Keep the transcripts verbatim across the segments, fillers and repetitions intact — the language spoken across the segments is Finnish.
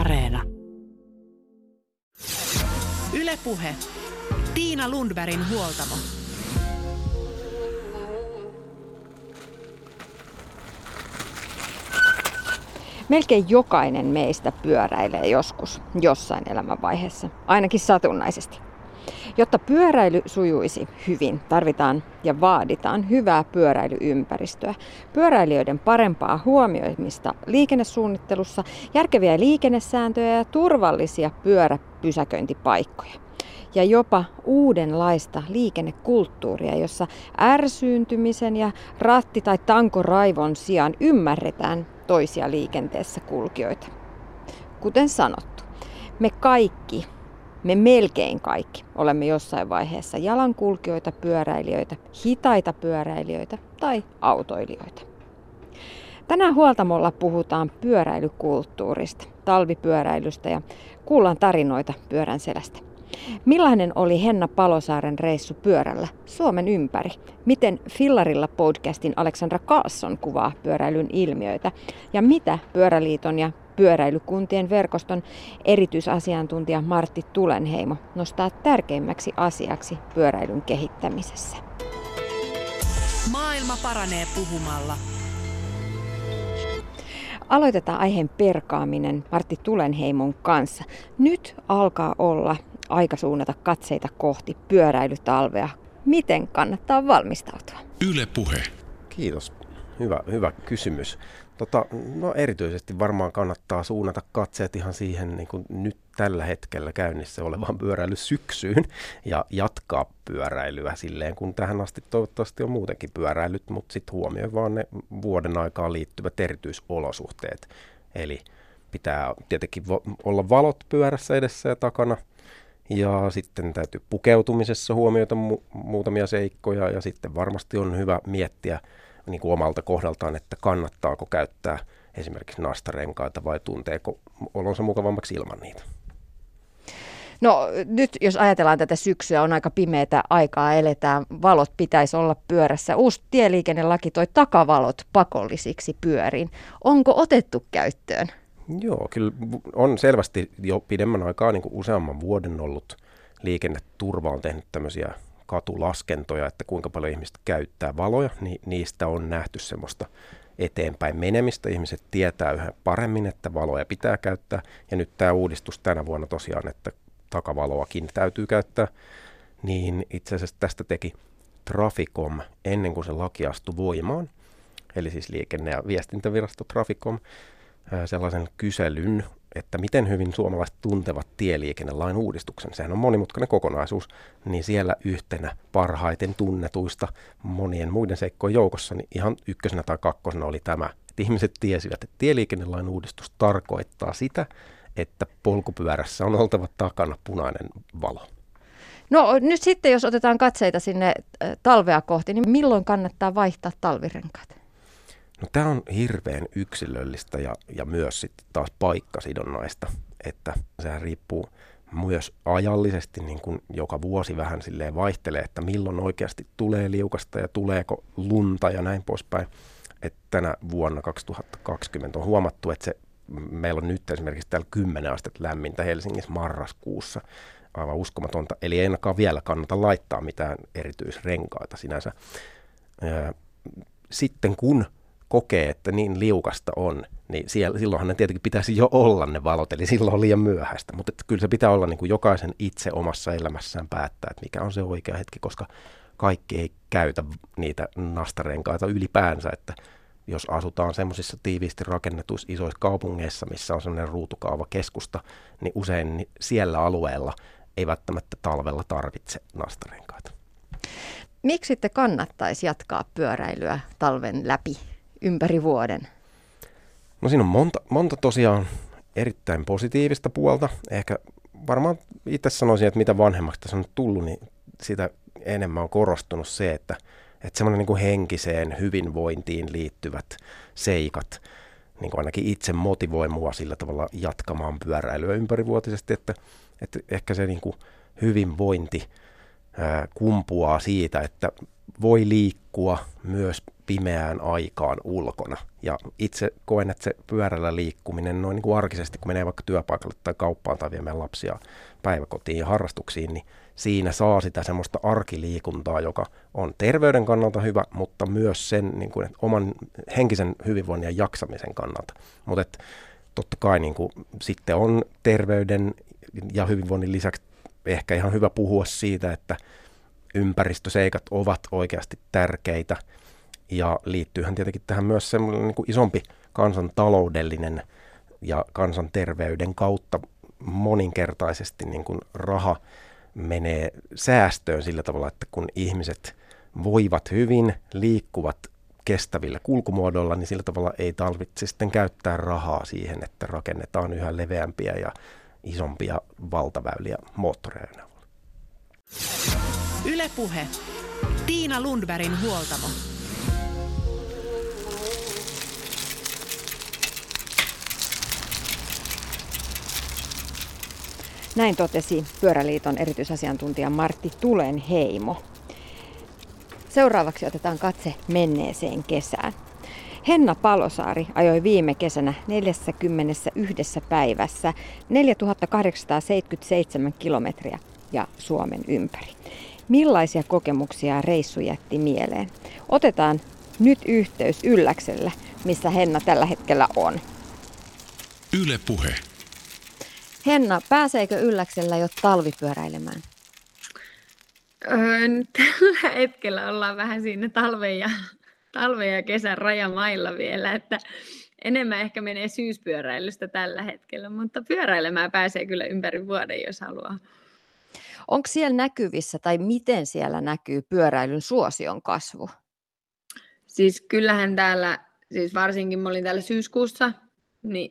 Areena. Yle Puhe. Tiina Lundbergin huoltamo. Melkein jokainen meistä pyöräilee joskus jossain elämänvaiheessa, ainakin satunnaisesti. Jotta pyöräily sujuisi hyvin, tarvitaan ja vaaditaan hyvää pyöräilyympäristöä, pyöräilijöiden parempaa huomioimista liikennesuunnittelussa, järkeviä liikennesääntöjä ja turvallisia pyöräpysäköintipaikkoja. Ja jopa uudenlaista liikennekulttuuria, jossa ärsyyntymisen ja ratti- tai tankoraivon sijaan ymmärretään toisia liikenteessä kulkijoita. Kuten sanottu, me kaikki, me melkein kaikki, olemme jossain vaiheessa jalankulkijoita, pyöräilijöitä, hitaita pyöräilijöitä tai autoilijoita. Tänään huoltamolla puhutaan pyöräilykulttuurista, talvipyöräilystä ja kuullaan tarinoita pyörän selästä. Millainen oli Henna Palosaaren reissu pyörällä Suomen ympäri? Miten Fillarilla podcastin Alexandra Karlsson kuvaa pyöräilyn ilmiöitä? Ja mitä Pyöräliiton ja Pyöräilykuntien verkoston erityisasiantuntija Martti Tulenheimo nostaa tärkeimmäksi asiaksi pyöräilyn kehittämisessä? Maailma paranee puhumalla. Aloitetaan aiheen perkaaminen Martti Tulenheimon kanssa. Nyt alkaa olla aika suunnata katseita kohti pyöräilytalvea. Miten kannattaa valmistautua? Yle Puhe. Kiitos. Hyvä, hyvä kysymys. Tota, no erityisesti varmaan kannattaa suunnata katseet ihan siihen niin kuin nyt tällä hetkellä käynnissä olevaan pyöräilysyksyyn ja jatkaa pyöräilyä silleen, kun tähän asti toivottavasti on muutenkin pyöräilyt, mutta sitten huomioi vaan ne vuoden aikaan liittyvät erityisolosuhteet. Eli pitää tietenkin olla valot pyörässä edessä ja takana. Ja sitten täytyy pukeutumisessa huomioida mu- muutamia seikkoja ja sitten varmasti on hyvä miettiä niin kuin omalta kohdaltaan, että kannattaako käyttää esimerkiksi nastarenkaita vai tunteeko olonsa mukavammaksi ilman niitä. No nyt jos ajatellaan tätä syksyä, on aika pimeätä aikaa, eletään, valot pitäisi olla pyörässä. Uusi tieliikennelaki toi takavalot pakollisiksi pyöriin. Onko otettu käyttöön? Joo, kyllä on selvästi jo pidemmän aikaa niin kuin useamman vuoden ollut liikenneturva on tehnyt tämmöisiä katulaskentoja, että kuinka paljon ihmiset käyttää valoja, niin niistä on nähty semmoista eteenpäin menemistä. Ihmiset tietää yhä paremmin, että valoja pitää käyttää ja nyt tämä uudistus tänä vuonna tosiaan, että takavaloakin täytyy käyttää, niin itse asiassa tästä teki Traficom ennen kuin se laki astui voimaan, eli siis liikenne- ja viestintävirasto Traficom, sellaisen kyselyn, että miten hyvin suomalaiset tuntevat tieliikennelain uudistuksen. Sehän on monimutkainen kokonaisuus, niin siellä yhtenä parhaiten tunnetuista monien muiden seikkojen joukossa, niin ihan ykkösenä tai kakkosena oli tämä, että ihmiset tiesivät, että tieliikennelain uudistus tarkoittaa sitä, että polkupyörässä on oltava takana punainen valo. No nyt sitten, jos otetaan katseita sinne talvea kohti, niin milloin kannattaa vaihtaa talvirenkaat? No, tämä on hirveän yksilöllistä ja, ja myös sitten taas paikkasidonnaista, että sehän riippuu myös ajallisesti, niin kuin joka vuosi vähän silleen vaihtelee, että milloin oikeasti tulee liukasta ja tuleeko lunta ja näin poispäin. Että tänä vuonna kaksituhattakaksikymmentä on huomattu, että se, meillä on nyt esimerkiksi täällä kymmenen astetta lämmintä Helsingissä marraskuussa, aivan uskomatonta, eli ei ainakaan vielä kannata laittaa mitään erityisrenkaita sinänsä. Sitten kun kokee, että niin liukasta on, niin siellä, silloinhan ne tietenkin pitäisi jo olla ne valot, eli silloin on liian myöhäistä. Mutta kyllä se pitää olla niin kuin jokaisen itse omassa elämässään päättää, että mikä on se oikea hetki, koska kaikki ei käytä niitä nastarenkaita ylipäänsä. Että jos asutaan semmoisissa tiiviisti rakennetuissa isoissa kaupungeissa, missä on semmoinen ruutukaava keskusta, niin usein siellä alueella ei välttämättä talvella tarvitse nastarenkaita. Miksi sitten kannattaisi jatkaa pyöräilyä talven läpi? Ympäri vuoden? No siinä on monta, monta tosiaan erittäin positiivista puolta. Ehkä varmaan itse sanoisin, että mitä vanhemmaksi tässä on nyt tullut, niin sitä enemmän on korostunut se, että, että semmoinen niin kuin henkiseen hyvinvointiin liittyvät seikat niin kuin ainakin itse motivoi mua sillä tavalla jatkamaan pyöräilyä ympärivuotisesti, että, että ehkä se niin kuin hyvinvointi ää, kumpuaa siitä, että voi liikkua myös pimeään aikaan ulkona. Ja itse koen, että se pyörällä liikkuminen noin niin kuin arkisesti, kun menee vaikka työpaikalle tai kauppaan tai viemään lapsia päiväkotiin ja harrastuksiin, niin siinä saa sitä semmoista arkiliikuntaa, joka on terveyden kannalta hyvä, mutta myös sen niin kuin, oman henkisen hyvinvoinnin ja jaksamisen kannalta. Mutta totta kai niin kuin, sitten on terveyden ja hyvinvoinnin lisäksi ehkä ihan hyvä puhua siitä, että ympäristöseikat ovat oikeasti tärkeitä. Ja liittyyhän tietenkin tähän myös semmoinen niin kuin isompi kansantaloudellinen ja kansanterveyden kautta moninkertaisesti niin kuin raha menee säästöön sillä tavalla, että kun ihmiset voivat hyvin, liikkuvat kestävillä kulkumuodoilla, niin sillä tavalla ei tarvitse sitten käyttää rahaa siihen, että rakennetaan yhä leveämpiä ja isompia valtaväyliä moottoreina. Yle Puhe. Tiina Lundbergin huoltamo. Näin totesi Pyöräliiton erityisasiantuntija Martti Tulenheimo. Seuraavaksi otetaan katse menneeseen kesään. Henna Palosaari ajoi viime kesänä neljässäkymmenessä yhdessä päivässä neljätuhatta kahdeksansataaseitsemänkymmentäseitsemän kilometriä ja Suomen ympäri. Millaisia kokemuksia reissu jätti mieleen? Otetaan nyt yhteys Ylläksellä, missä Henna tällä hetkellä on. Yle Puhe. Henna, pääseekö Ylläksellä jo talvipyöräilemään? Tällä hetkellä ollaan vähän siinä talven ja, talven ja kesän rajamailla vielä, että enemmän ehkä menee syyspyöräilystä tällä hetkellä, mutta pyöräilemään pääsee kyllä ympäri vuoden, jos haluaa. Onko siellä näkyvissä tai miten siellä näkyy pyöräilyn suosion kasvu? Siis kyllähän täällä, siis varsinkin mä olin täällä syyskuussa, niin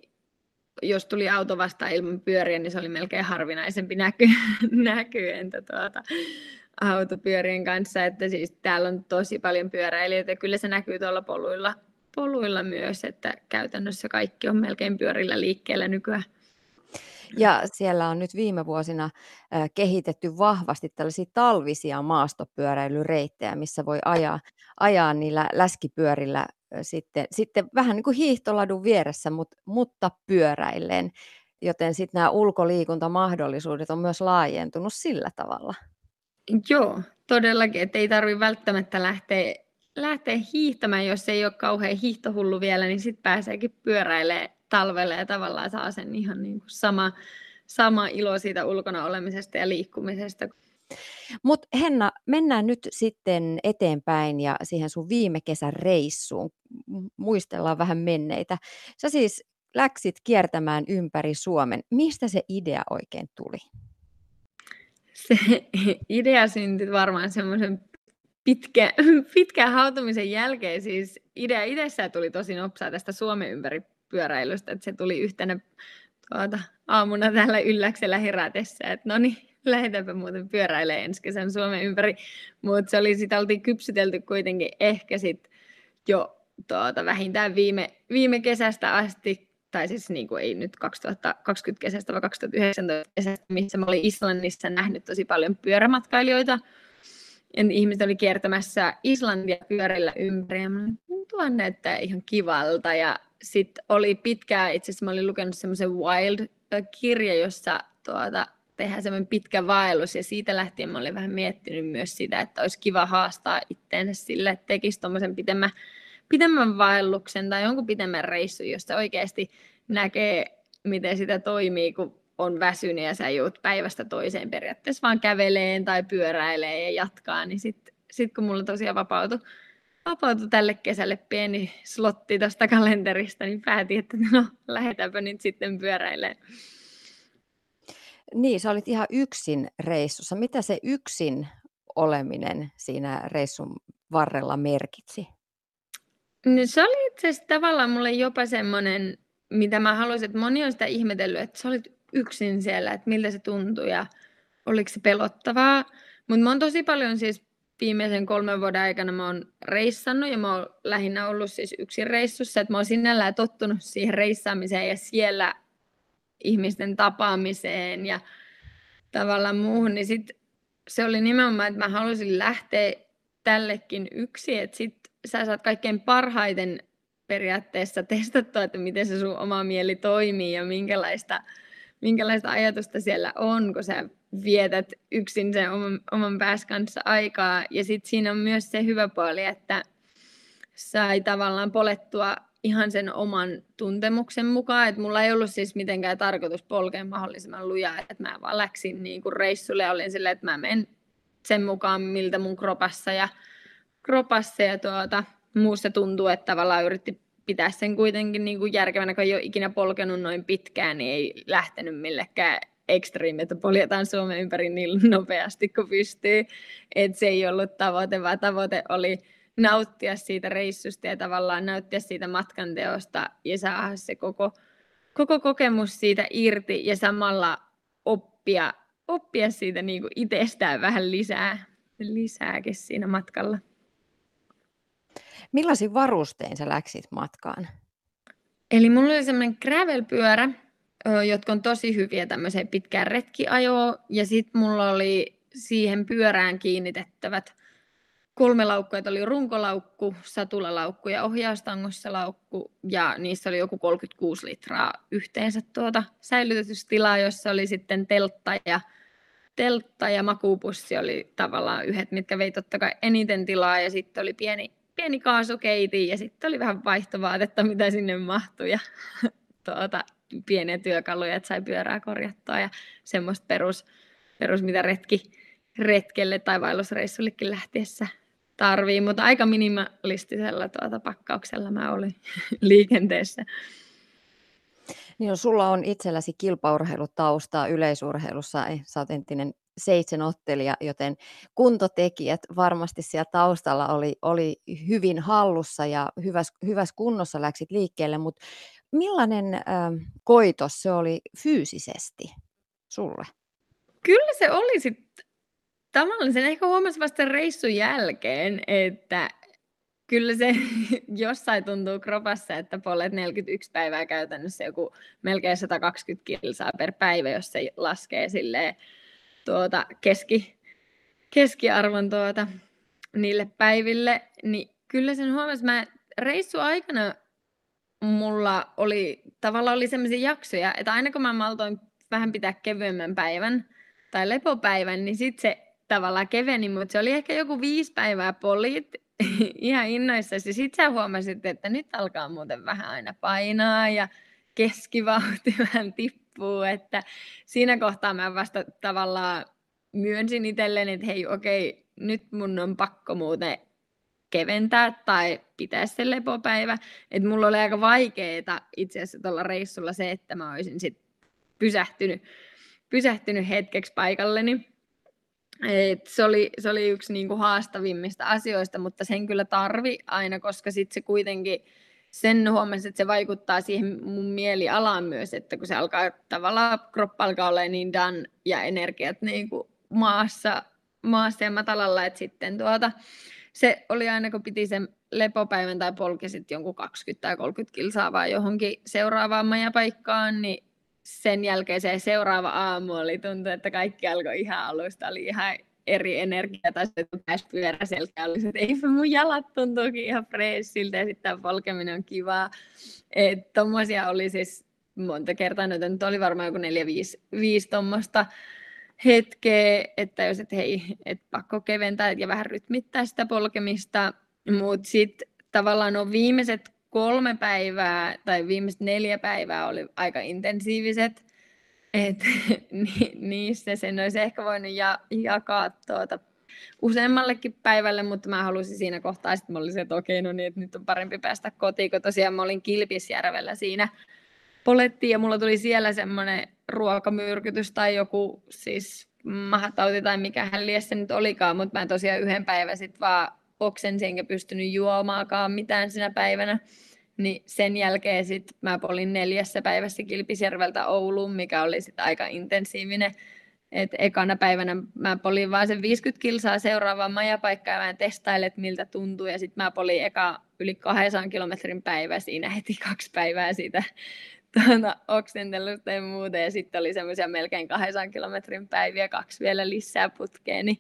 jos tuli auto vastaan ilman pyöriä, niin se oli melkein harvinaisempi näky, näky entä tuota, autopyörien kanssa. Että siis täällä on tosi paljon pyöräilijöitä ja kyllä se näkyy tuolla poluilla, poluilla myös, että käytännössä kaikki on melkein pyörillä liikkeellä nykyään. Ja siellä on nyt viime vuosina kehitetty vahvasti tällaisia talvisia maastopyöräilyreittejä, missä voi ajaa, ajaa niillä läskipyörillä. Sitten, sitten vähän niin kuin hiihtoladun vieressä, mutta, mutta pyöräilleen, joten sitten nämä ulkoliikuntamahdollisuudet on myös laajentunut sillä tavalla. Joo, todellakin, että ei tarvitse välttämättä lähteä, lähteä hiihtämään, jos ei ole kauhean hiihtohullu vielä, niin sitten pääseekin pyöräilemään talvella ja tavallaan saa sen ihan niin kuin sama, sama ilo siitä ulkona olemisesta ja liikkumisesta. Mutta Henna, mennään nyt sitten eteenpäin ja siihen sun viime kesän reissuun. Muistellaan vähän menneitä. Sä siis läksit kiertämään ympäri Suomen. Mistä se idea oikein tuli? Se idea syntyi varmaan semmoisen pitkä, pitkän hautumisen jälkeen. Siis idea itsessään tuli tosi nopsaa tästä Suomen ympäri pyöräilystä, että se tuli yhtenä tuota, aamuna täällä Ylläksellä herätessä, että no niin. Lähdetäänpä muuten pyöräilemään ensi kesän Suomen ympäri, mutta se oli, sitä oltiin kypsytelty kuitenkin ehkä sit jo tuota, vähintään viime, viime kesästä asti, tai siis niin kuin ei nyt kaksituhattakaksikymmentä kesästä, vaan kaksituhattayhdeksäntoista kesästä, missä mä olin Islannissa nähnyt tosi paljon pyörämatkailijoita. Ja ihmiset oli kiertämässä Islantia pyörillä ympäri, ja mä olin, tuo näyttää ihan kivalta. Ja sitten oli pitkään, itse asiassa mä olin lukenut semmoisen Wild-kirja, jossa tuota... tehdään semmoinen pitkä vaellus ja siitä lähtien mä olin vähän miettinyt myös sitä, että olisi kiva haastaa itseensä sille, että tekisi tommoisen pitemmän, pitemmän vaelluksen tai jonkun pitemmän reissun, josta oikeasti näkee, miten sitä toimii, kun on väsynyt ja sä joudut päivästä toiseen periaatteessa vaan käveleen tai pyöräilee ja jatkaa, niin sitten sit kun mulla tosiaan vapautui, vapautui tälle kesälle pieni slotti tuosta kalenterista, niin päätin, että no lähdetäänpä nyt sitten pyöräilemään. Niin, sä olit ihan yksin reissussa. Mitä se yksin oleminen siinä reissun varrella merkitsi? No, se oli itse asiassa tavallaan mulle jopa semmoinen, mitä mä haluaisin, että moni on sitä ihmetellyt, että sä olit yksin siellä, että miltä se tuntui ja oliko se pelottavaa. Mutta mä oon tosi paljon siis viimeisen kolmen vuoden aikana mä oon reissannut ja mä oon lähinnä ollut siis yksin reissussa, että mä oon sinällään tottunut siihen reissaamiseen ja siellä ihmisten tapaamiseen ja tavallaan muuhun, niin sit se oli nimenomaan, että mä halusin lähteä tällekin yksin, että sit sä saat kaikkein parhaiten periaatteessa testattua, että miten se sun oma mieli toimii ja minkälaista, minkälaista ajatusta siellä on, kun sä vietät yksin sen oman, oman pääs kanssa aikaa. Ja sitten siinä on myös se hyvä puoli, että sai tavallaan polettua ihan sen oman tuntemuksen mukaan. Että mulla ei ollut siis mitenkään tarkoitus polkea mahdollisimman lujaa. Että mä vaan läksin niin kuin reissulle ja olin silleen, että mä menen sen mukaan, miltä mun kropassa ja, kropassa ja tuota, muussa tuntuu, että tavallaan yritti pitää sen kuitenkin niin kuin järkevänä, kun ei ole ikinä polkenut noin pitkään, niin ei lähtenyt millekään ekstriimiin, että poljetaan Suomen ympäri niin nopeasti kuin pystyy. Että se ei ollut tavoite, vaan tavoite oli nauttia siitä reissusta ja tavallaan nauttia siitä matkanteosta ja saada se koko, koko kokemus siitä irti ja samalla oppia, oppia siitä niin kuin itsestään vähän lisää, lisääkin siinä matkalla. Millaisin varustein sä läksit matkaan? Eli mulla oli semmoinen gravelpyörä, jotka on tosi hyviä tämmöiseen pitkään retkiajoon ja sitten mulla oli siihen pyörään kiinnitettävät kolme laukkoa, että oli runkolaukku, satulalaukku ja ohjaustangossa laukku, ja niissä oli joku kolmekymmentäkuusi litraa yhteensä tuota säilytystilaa, jossa oli sitten teltta ja, teltta ja makuupussi oli tavallaan yhdet, mitkä vei totta kai eniten tilaa, ja sitten oli pieni, pieni kaasukeiti, ja sitten oli vähän vaihtovaatetta, mitä sinne mahtui, ja tuota, pieniä työkaluja, että sai pyörää korjattua, ja semmoista perus, perus mitä retki, retkelle tai vaellusreissullekin lähtiessä tarvii, mutta aika minimalistisella tuota pakkauksella mä olin liikenteessä. Niin no, sulla on itselläsi kilpaurheilutaustaa yleisurheilussa, sä oot entinen seitsemänottelija, joten kuntotekijät varmasti siellä taustalla oli, oli hyvin hallussa ja hyvässä, hyvässä kunnossa läksit liikkeelle, mutta millainen äh, koitos se oli fyysisesti sulle? Kyllä se oli sitten. Tavallaan sen ehkä huomasi vasta reissun jälkeen, että kyllä se jossain tuntuu kropassa, että polet neljäkymmentäyksi päivää käytännössä joku melkein sata kaksikymmentä kilsaa per päivä, jos se laskee silleen tuota keski, keskiarvon tuota niille päiville. Niin kyllä sen huomasi, mä reissun aikana mulla oli tavallaan oli sellaisia jaksoja, että aina kun mä maltoin vähän pitää kevyemmän päivän tai lepopäivän, niin sitten se tavallaan keveni, mutta se oli ehkä joku viisi päivää polit ihan innoissasi. Sitten sä huomasit, että nyt alkaa muuten vähän aina painaa ja keskivauhti vähän tippuu. Että siinä kohtaa mä vasta tavallaan myönsin itselleni, että hei okei, nyt mun on pakko muuten keventää tai pitää se lepopäivä. Että mulla oli aika vaikeaa itse asiassa tuolla reissulla se, että mä olisin sitten pysähtynyt, pysähtynyt hetkeksi paikalleni. Et se oli, se oli yksi niinku haastavimmista asioista, mutta sen kyllä tarvi aina, koska sitten se kuitenkin sen huomasi, että se vaikuttaa siihen mun mielialaan myös, että kun se alkaa tavallaan, kroppa alkaa olla niin done ja energiat niinku maassa, maassa ja matalalla, että sitten tuota, se oli aina, kun piti sen lepopäivän tai polki sitten jonkun kaksikymmentä tai kolmekymmentä kilsaa vaan johonkin seuraavaan majapaikkaan, niin sen jälkeen se seuraava aamu oli tuntuu, että kaikki alkoi ihan alusta, oli ihan eri energia, tai se pääsi pyörä selkeä alusta, että eipä mun jalat tuntuukin ihan freesiltä, ja sitten tämä polkeminen on kivaa. Et tommosia oli siis monta kertaa, noita nyt oli varmaan joku neljä, viisi, viisi tommoista hetkeä, että jos et hei, et pakko keventää ja vähän rytmittää sitä polkemista, mutta sitten tavallaan on viimeiset kolme päivää tai viimeiset neljä päivää oli aika intensiiviset, että niissä sen olisi ehkä voinut ja, jakaa tuota useammallekin päivälle, mutta mä halusin siinä kohtaa, että mä olisin, että okei, no niin, että nyt on parempi päästä kotiin, kun tosiaan mä olin Kilpisjärvellä siinä polettiin ja mulla tuli siellä semmoinen ruokamyrkytys tai joku siis mahatauti tai mikähän lies se nyt olikaan, mutta mä tosiaan yhden päivän sitten vaan oksensin enkä pystynyt juomaakaan mitään sinä päivänä, niin sen jälkeen sitten mä polin neljässä päivässä Kilpisjärveltä Ouluun, mikä oli sitten aika intensiivinen. Et ekana päivänä mä polin vaan sen viisikymmentä kilsaa seuraavaan majapaikkaan ja mä testailin, että miltä tuntuu. Ja sitten mä polin eka yli kaksisataa kilometrin päivä siinä heti kaksi päivää siitä tuota, oksentelusta ja muuta. Ja sitten oli semmoisia melkein kaksisataa kilometrin päiviä, kaksi vielä lisää putkeen, niin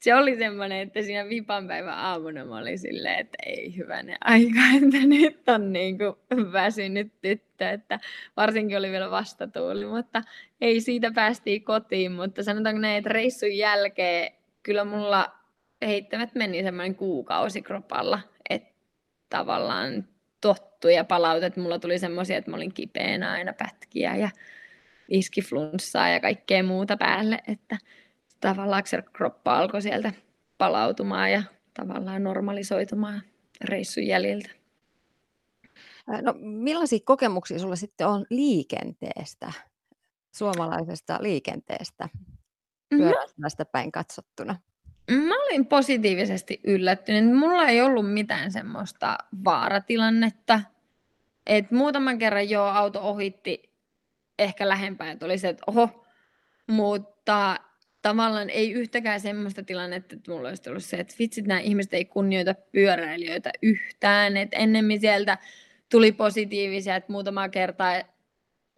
se oli semmoinen, että siinä vipanpäivän aamuna mä olin silleen, että ei hyvänen aika, että nyt on niin kuin väsynyt tyttö, että varsinkin oli vielä vastatuuli, mutta ei siitä päästiin kotiin, mutta sanotaanko näin, että reissun jälkeen kyllä mulla heittämät meni semmoinen kuukausi kropalla, että tavallaan tottui ja palautet, mulla tuli semmoisia, että mä olin kipeänä aina pätkiä ja iski flunssaa ja kaikkea muuta päälle, että tavallaan se kroppa alkoi sieltä palautumaan ja tavallaan normalisoitumaan reissun jäljiltä. No, millaisia kokemuksia sulla sitten on liikenteestä, suomalaisesta liikenteestä, pyöräilystä päin katsottuna? Mä olin positiivisesti yllättynyt. Mulla ei ollut mitään semmoista vaaratilannetta. Et muutaman kerran joo, auto ohitti ehkä lähempää, että oli se, että oho, mutta tavallaan ei yhtäkään semmoista tilannetta, että mulla olisi ollut se, että vitsit, nämä ihmiset ei kunnioita pyöräilijöitä yhtään. Et ennemmin sieltä tuli positiivisia, että muutamaa kertaa,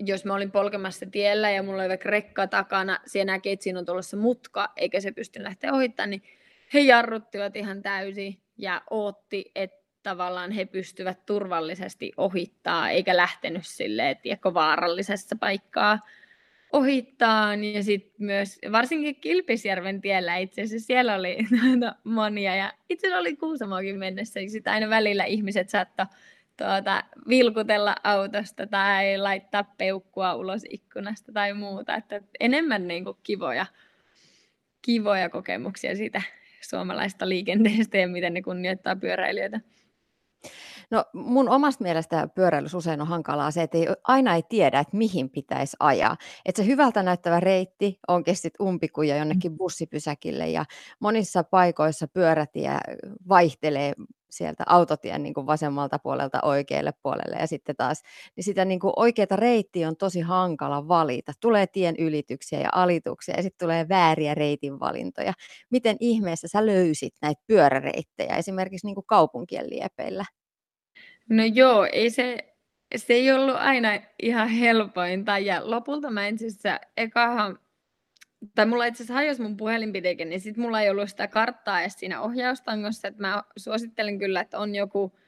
jos mä olin polkemassa tiellä ja mulla oli vaikka rekka takana, siellä näki, että siinä on tulossa mutka, eikä se pysty lähteä ohittamaan, niin he jarruttivat ihan täysin ja odotti, että tavallaan he pystyvät turvallisesti ohittaa, eikä lähtenyt silleen, tiedätkö, vaarallisessa paikkaa ohittaan. Ja sitten myös, varsinkin Kilpisjärven tiellä itse asiassa, siellä oli noita monia, ja itse asiassa oli Kuusamoakin mennessä, sitten aina välillä ihmiset saattoi Tuota, vilkutella autosta tai laittaa peukkua ulos ikkunasta tai muuta. Että enemmän niin kuin kivoja, kivoja kokemuksia siitä suomalaista liikenteestä ja miten ne kunnioittaa pyöräilijöitä. No, mun omasta mielestä pyöräilys usein on hankalaa se, että ei, aina ei tiedä, että mihin pitäisi ajaa. Että se hyvältä näyttävä reitti onkin sitten umpikuja jonnekin bussipysäkille ja monissa paikoissa pyörätie vaihtelee sieltä autotien niin kuin vasemmalta puolelta oikealle puolelle ja sitten taas niin sitä niin kuin oikeata reittiä on tosi hankala valita. Tulee tien ylityksiä ja alituksia ja sitten tulee vääriä reitinvalintoja. Miten ihmeessä sä löysit näitä pyöräreittejä esimerkiksi niin kuin kaupunkien liepeillä? No joo, ei se, se ei ollut aina ihan helpointa ja lopulta mä itse asiassa ekahan, tai mulla itse asiassa hajosi mun puhelinpitekin, niin sit mulla ei ollut sitä karttaa edes siinä ohjaustangossa, että mä suosittelen kyllä, että on joku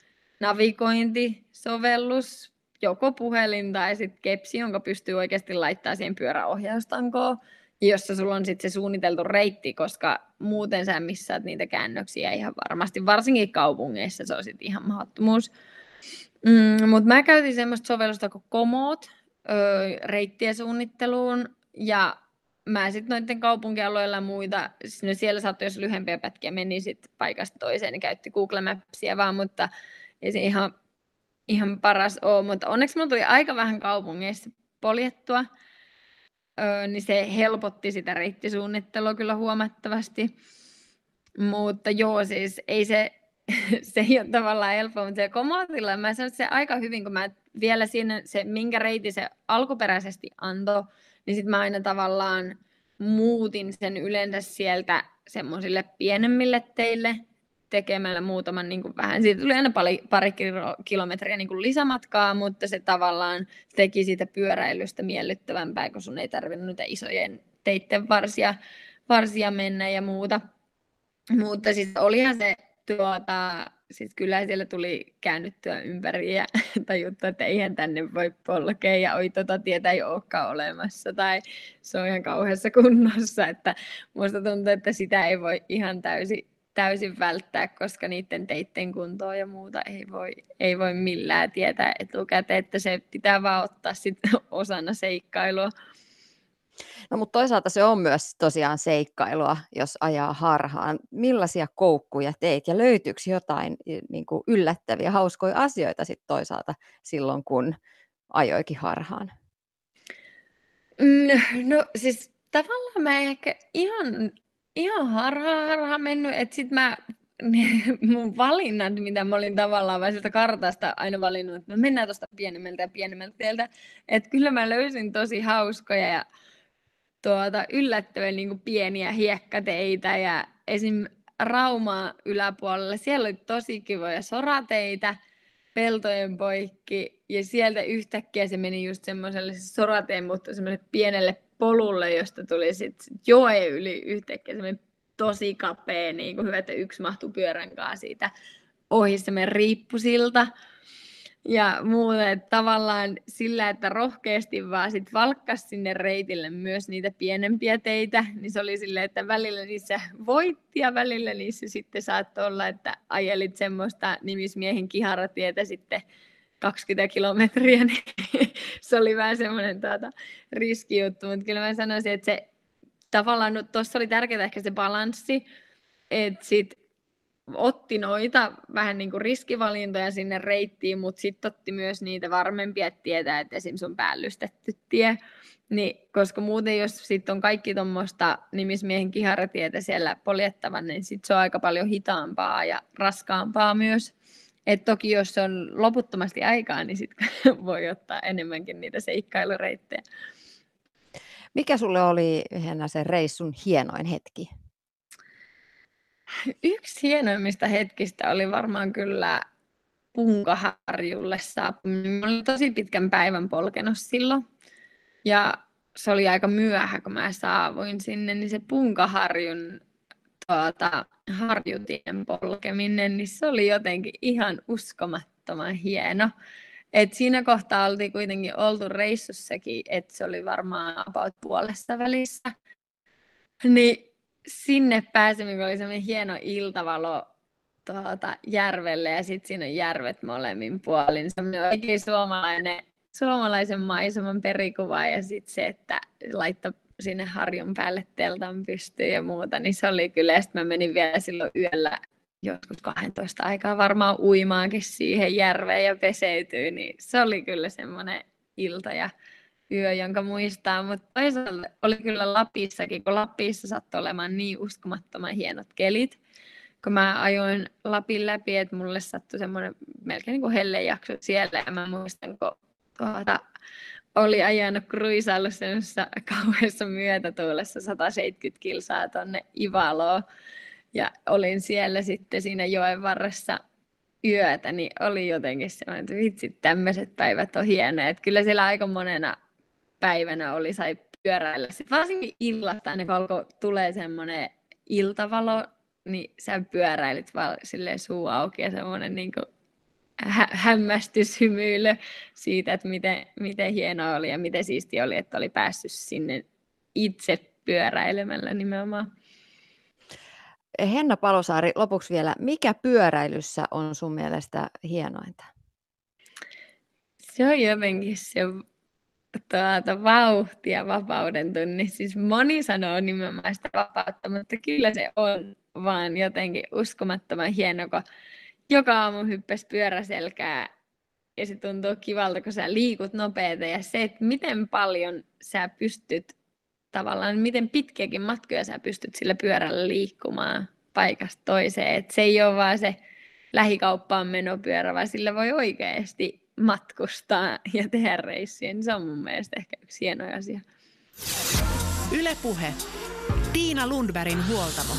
navigointisovellus, joko puhelin tai sit kepsi, jonka pystyy oikeasti laittamaan siihen pyöräohjaustankoon, jossa sulla on sitten se suunniteltu reitti, koska muuten sä missaat niitä käännöksiä ihan varmasti, varsinkin kaupungeissa se on sitten ihan mahdottomuus. Mm, mutta mä käytin semmoista sovellusta kuin Komoot öö, reittien suunnitteluun ja mä sitten noiden kaupunkialueilla muita, no siellä saattoi, jos lyhyempiä pätkiä meni sitten paikasta toiseen, niin käytti Google Mapsia vaan, mutta ei se ihan, ihan paras ole. Mutta onneksi mulla tuli aika vähän kaupungeissa poljettua, öö, niin se helpotti sitä reittisuunnittelua kyllä huomattavasti. Mutta joo, siis ei se... Se ei ole tavallaan helppoa, mutta se Komootilla, mä sanoin, että se aika hyvin, kun mä vielä siinä, se, minkä reitin se alkuperäisesti antoi, niin sitten mä aina tavallaan muutin sen yleensä sieltä semmoisille pienemmille teille tekemällä muutaman niin kuin vähän. Siitä tuli aina pari, pari kilometriä niin kuin lisämatkaa, mutta se tavallaan teki siitä pyöräilystä miellyttävämpää, kun sun ei tarvinnut niitä isojen teitten varsia, varsia mennä ja muuta. Mutta siis olihan se... Tuota, siis kyllä siellä tuli käännyttyä ympäri ja tajuttua, että eihän tänne voi polkea ja oi tota tietä ei olekaan olemassa tai se on ihan kauheassa kunnossa, että musta tuntuu, että sitä ei voi ihan täysin, täysin välttää, koska niiden teitten kuntoa ja muuta ei voi, ei voi millään tietää etukäteen, että se pitää vaan ottaa sit osana seikkailua. No, mutta toisaalta se on myös tosiaan seikkailua, jos ajaa harhaan. Millaisia koukkuja teit ja löytyykö jotain niin kuin yllättäviä, hauskoja asioita sit toisaalta silloin, kun ajoikin harhaan? No, no siis tavallaan mä en ehkä ihan, ihan harhaan harhaan mennyt, että sit mä mun valinnat, mitä mä olin tavallaan vaan sieltä kartasta aina valinnut, että mä mennään tuosta pienemmältä ja pienemmältä tieltä, että kyllä mä löysin tosi hauskoja ja Tuota, yllättävän niin kuin pieniä hiekkateitä ja esim. Raumaa yläpuolella, siellä oli tosi kivoja sorateitä peltojen poikki ja sieltä yhtäkkiä se meni just semmoiselle sorateen, mutta semmoiselle pienelle polulle, josta tuli sitten joen yli yhtäkkiä semmoinen tosi kapea, niin kuin hyvä, että yksi mahtui pyörän kanssa siitä ohi semmoinen riippusilta. Ja muuten tavallaan sillä, että rohkeasti vaan sit valkkasi sinne reitille myös niitä pienempiä teitä, niin se oli silleen, että välillä niissä voitti ja välillä niissä sitten saattoi olla, että ajelit semmoista nimismiehen kiharatietä sitten kaksikymmentä kilometriä, niin se oli vähän semmoinen tuota, riskijuttu, mutta kyllä mä sanoisin, että se tavallaan, no tuossa oli tärkeää ehkä se balanssi, että sit otti noita vähän niin kuin riskivalintoja sinne reittiin, mutta sitten otti myös niitä varmempia, että tietää, että esimerkiksi on päällystetty tie. Niin, koska muuten jos sitten on kaikki tuommoista nimismiehen kiharatietä siellä poljettavan, niin sitten se on aika paljon hitaampaa ja raskaampaa myös. Et toki jos on loputtomasti aikaa, niin sitten voi ottaa enemmänkin niitä seikkailureittejä. Mikä sulle oli, Henna, sen reissun hienoin hetki? Yksi hienoimmista hetkistä oli varmaan kyllä Punkaharjulle saapuminen. Mä olin tosi pitkän päivän polkenut silloin ja se oli aika myöhä, kun mä saavuin sinne, niin se Punkaharjun tuota, harjutien polkeminen, niin se oli jotenkin ihan uskomattoman hieno. Et siinä kohtaa oltiin kuitenkin oltu reissussakin, että se oli varmaan about puolessa välissä. Niin sinne pääsemme, kun oli semmoinen hieno iltavalo tuota, järvelle ja sitten siinä on järvet molemmin puolin. Semmoinen oikein suomalainen, suomalaisen maiseman perikuva ja sitten se, että laittoi sinne harjun päälle teltan pystyyn ja muuta, niin se oli kyllä. Ja sitten mä menin vielä silloin yöllä joskus kaksitoista aikaa varmaan uimaankin siihen järveen ja peseytyy, niin se oli kyllä semmoinen ilta ja yö, jonka muistaa, mutta toisaalta oli kyllä Lapissakin, kun Lapissa sattui olemaan niin uskomattoman hienot kelit, kun mä ajoin Lapin läpi, että mulle sattui semmoinen melkein niin kuin hellejakso siellä, ja mä muistan, kun tuota, oli ajanut kruisaillut semmoisessa kauheassa myötätuulessa sata seitsemänkymmentä kilsaa tonne Ivaloon, ja olin siellä sitten siinä joen varressa yötä, niin oli jotenkin semmoinen, että vitsi, tämmöiset päivät on hienoja, että kyllä siellä aika monena päivänä oli, sai pyöräillä. Sitten varsinkin illasta, aina kun alkoi tulee semmoinen iltavalo, niin sä pyöräilit vaan silleen suu auki ja semmoinen niin kuin hä- hämmästyshymyilö siitä, että miten, miten hienoa oli ja miten siistiä oli, että oli päässyt sinne itse pyöräilemällä nimenomaan. Henna Palosaari, lopuksi vielä, mikä pyöräilyssä on sun mielestä hienointa? Se on jotenkin se Tuota, vauhti ja vapauden tunne. Siis moni sanoo nimenomaan sitä vapautta, mutta kyllä se on vaan jotenkin uskomattoman hieno, kun joka aamu hyppäsi pyöräselkää ja se tuntuu kivalta, kun sä liikut nopeeta ja se, että miten paljon sä pystyt tavallaan, miten pitkiäkin matkoja sä pystyt sillä pyörällä liikkumaan paikasta toiseen. Et se ei ole vaan se lähikauppaan menopyörä, vaan sillä voi oikeasti matkustaa ja tehdä reissiä, niin se on mun mielestä ehkä yksi hieno asia. Yle Puhe. Tiina Lundbergin huoltamo.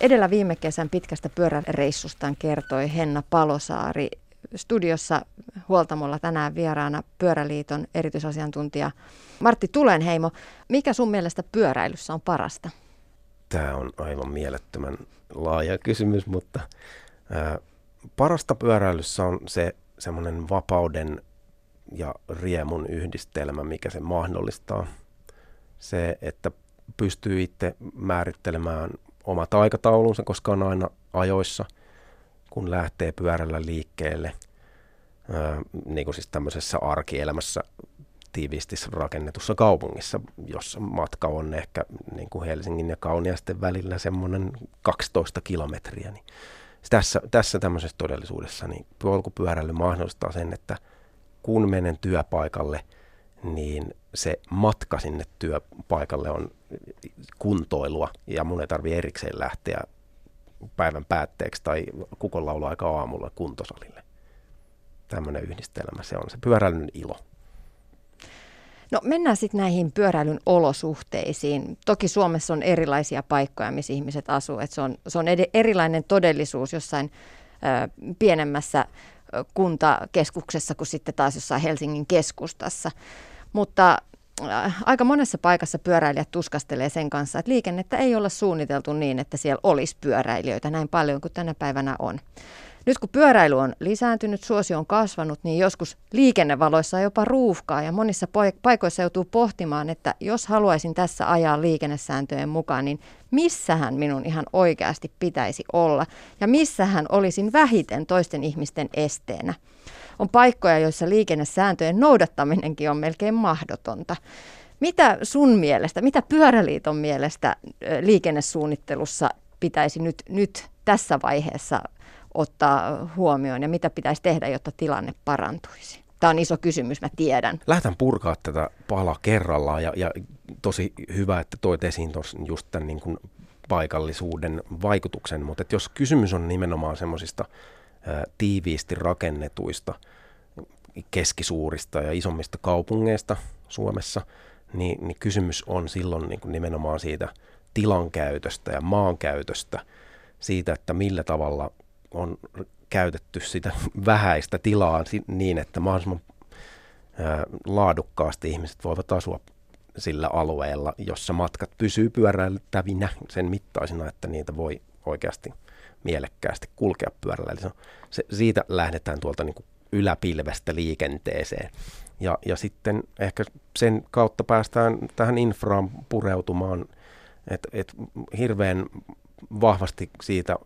Edellä viime kesän pitkästä pyöräreissustaan kertoi Henna Palosaari. Studiossa huoltamolla tänään vieraana Pyöräliiton erityisasiantuntija Martti Tulenheimo. Mikä sun mielestä pyöräilyssä on parasta? Tämä on aivan mielettömän laaja kysymys, mutta ää, parasta pyöräilyssä on se semmoinen vapauden ja riemun yhdistelmä, mikä se mahdollistaa. Se, että pystyy itse määrittelemään omat aikataulunsa, koska on aina ajoissa, kun lähtee pyörällä liikkeelle. Ää, niin kuin siis tämmöisessä arkielämässä tiiviisti rakennetussa kaupungissa, jossa matka on ehkä niin kuin Helsingin ja Kauniaisten välillä semmoinen kaksitoista kilometriä. Niin tässä, tässä tämmöisessä todellisuudessa niin polkupyöräily mahdollistaa sen, että kun menen työpaikalle, niin se matka sinne työpaikalle on kuntoilua ja mun ei tarvitse erikseen lähteä päivän päätteeksi tai kukonlauluaika aamulla kuntosalille. Tämmöinen yhdistelmä, se on se pyöräilyn ilo. No mennään sitten näihin pyöräilyn olosuhteisiin. Toki Suomessa on erilaisia paikkoja, missä ihmiset asuu. Et se on, se on ed- erilainen todellisuus jossain ö, pienemmässä kuntakeskuksessa kuin sitten taas jossain Helsingin keskustassa. mutta aika monessa paikassa pyöräilijät tuskastelee sen kanssa, että liikennettä ei olla suunniteltu niin, että siellä olisi pyöräilijöitä näin paljon kuin tänä päivänä on. Nyt kun pyöräily on lisääntynyt, suosio on kasvanut, niin joskus liikennevaloissa on jopa ruuhkaa ja monissa paikoissa joutuu pohtimaan, että jos haluaisin tässä ajaa liikennesääntöjen mukaan, niin missähän minun ihan oikeasti pitäisi olla ja missähän olisin vähiten toisten ihmisten esteenä. On paikkoja, joissa liikennesääntöjen noudattaminenkin on melkein mahdotonta. Mitä sun mielestä, mitä Pyöräliiton mielestä liikennesuunnittelussa pitäisi nyt, nyt tässä vaiheessa ottaa huomioon ja mitä pitäisi tehdä, jotta tilanne parantuisi? Tämä on iso kysymys, mä tiedän. Lähdetään purkaa tätä pala kerrallaan ja, ja tosi hyvä, että toit esiin tos, just tämän niin kuin paikallisuuden vaikutuksen, mutta jos kysymys on nimenomaan semmoisista tiiviisti rakennetuista keskisuurista ja isommista kaupungeista Suomessa, niin, niin kysymys on silloin niin kuin nimenomaan siitä tilankäytöstä ja maankäytöstä, siitä, että millä tavalla on käytetty sitä vähäistä tilaa niin, että mahdollisimman laadukkaasti ihmiset voivat asua sillä alueella, jossa matkat pysyy pyöräiltävinä sen mittaisina, että niitä voi oikeasti mielekkäästi kulkea pyörällä. Eli se, siitä lähdetään tuolta niin kuin yläpilvestä liikenteeseen. Ja, ja sitten ehkä sen kautta päästään tähän infraan pureutumaan, että et hirveän vahvasti siitä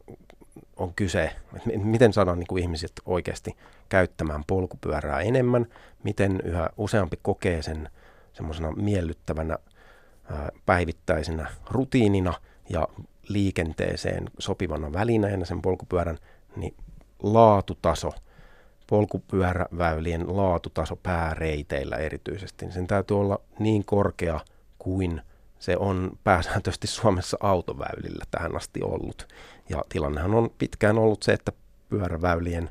on kyse, että miten saadaan niin kuin ihmiset oikeasti käyttämään polkupyörää enemmän, miten yhä useampi kokee sen semmoisena miellyttävänä ää, päivittäisenä rutiinina ja liikenteeseen sopivana välineenä sen polkupyörän, niin laatutaso, polkupyöräväylien laatutaso pääreiteillä erityisesti, niin sen täytyy olla niin korkea kuin se on pääsääntöisesti Suomessa autoväylillä tähän asti ollut. Ja tilannehan on pitkään ollut se, että pyöräväylien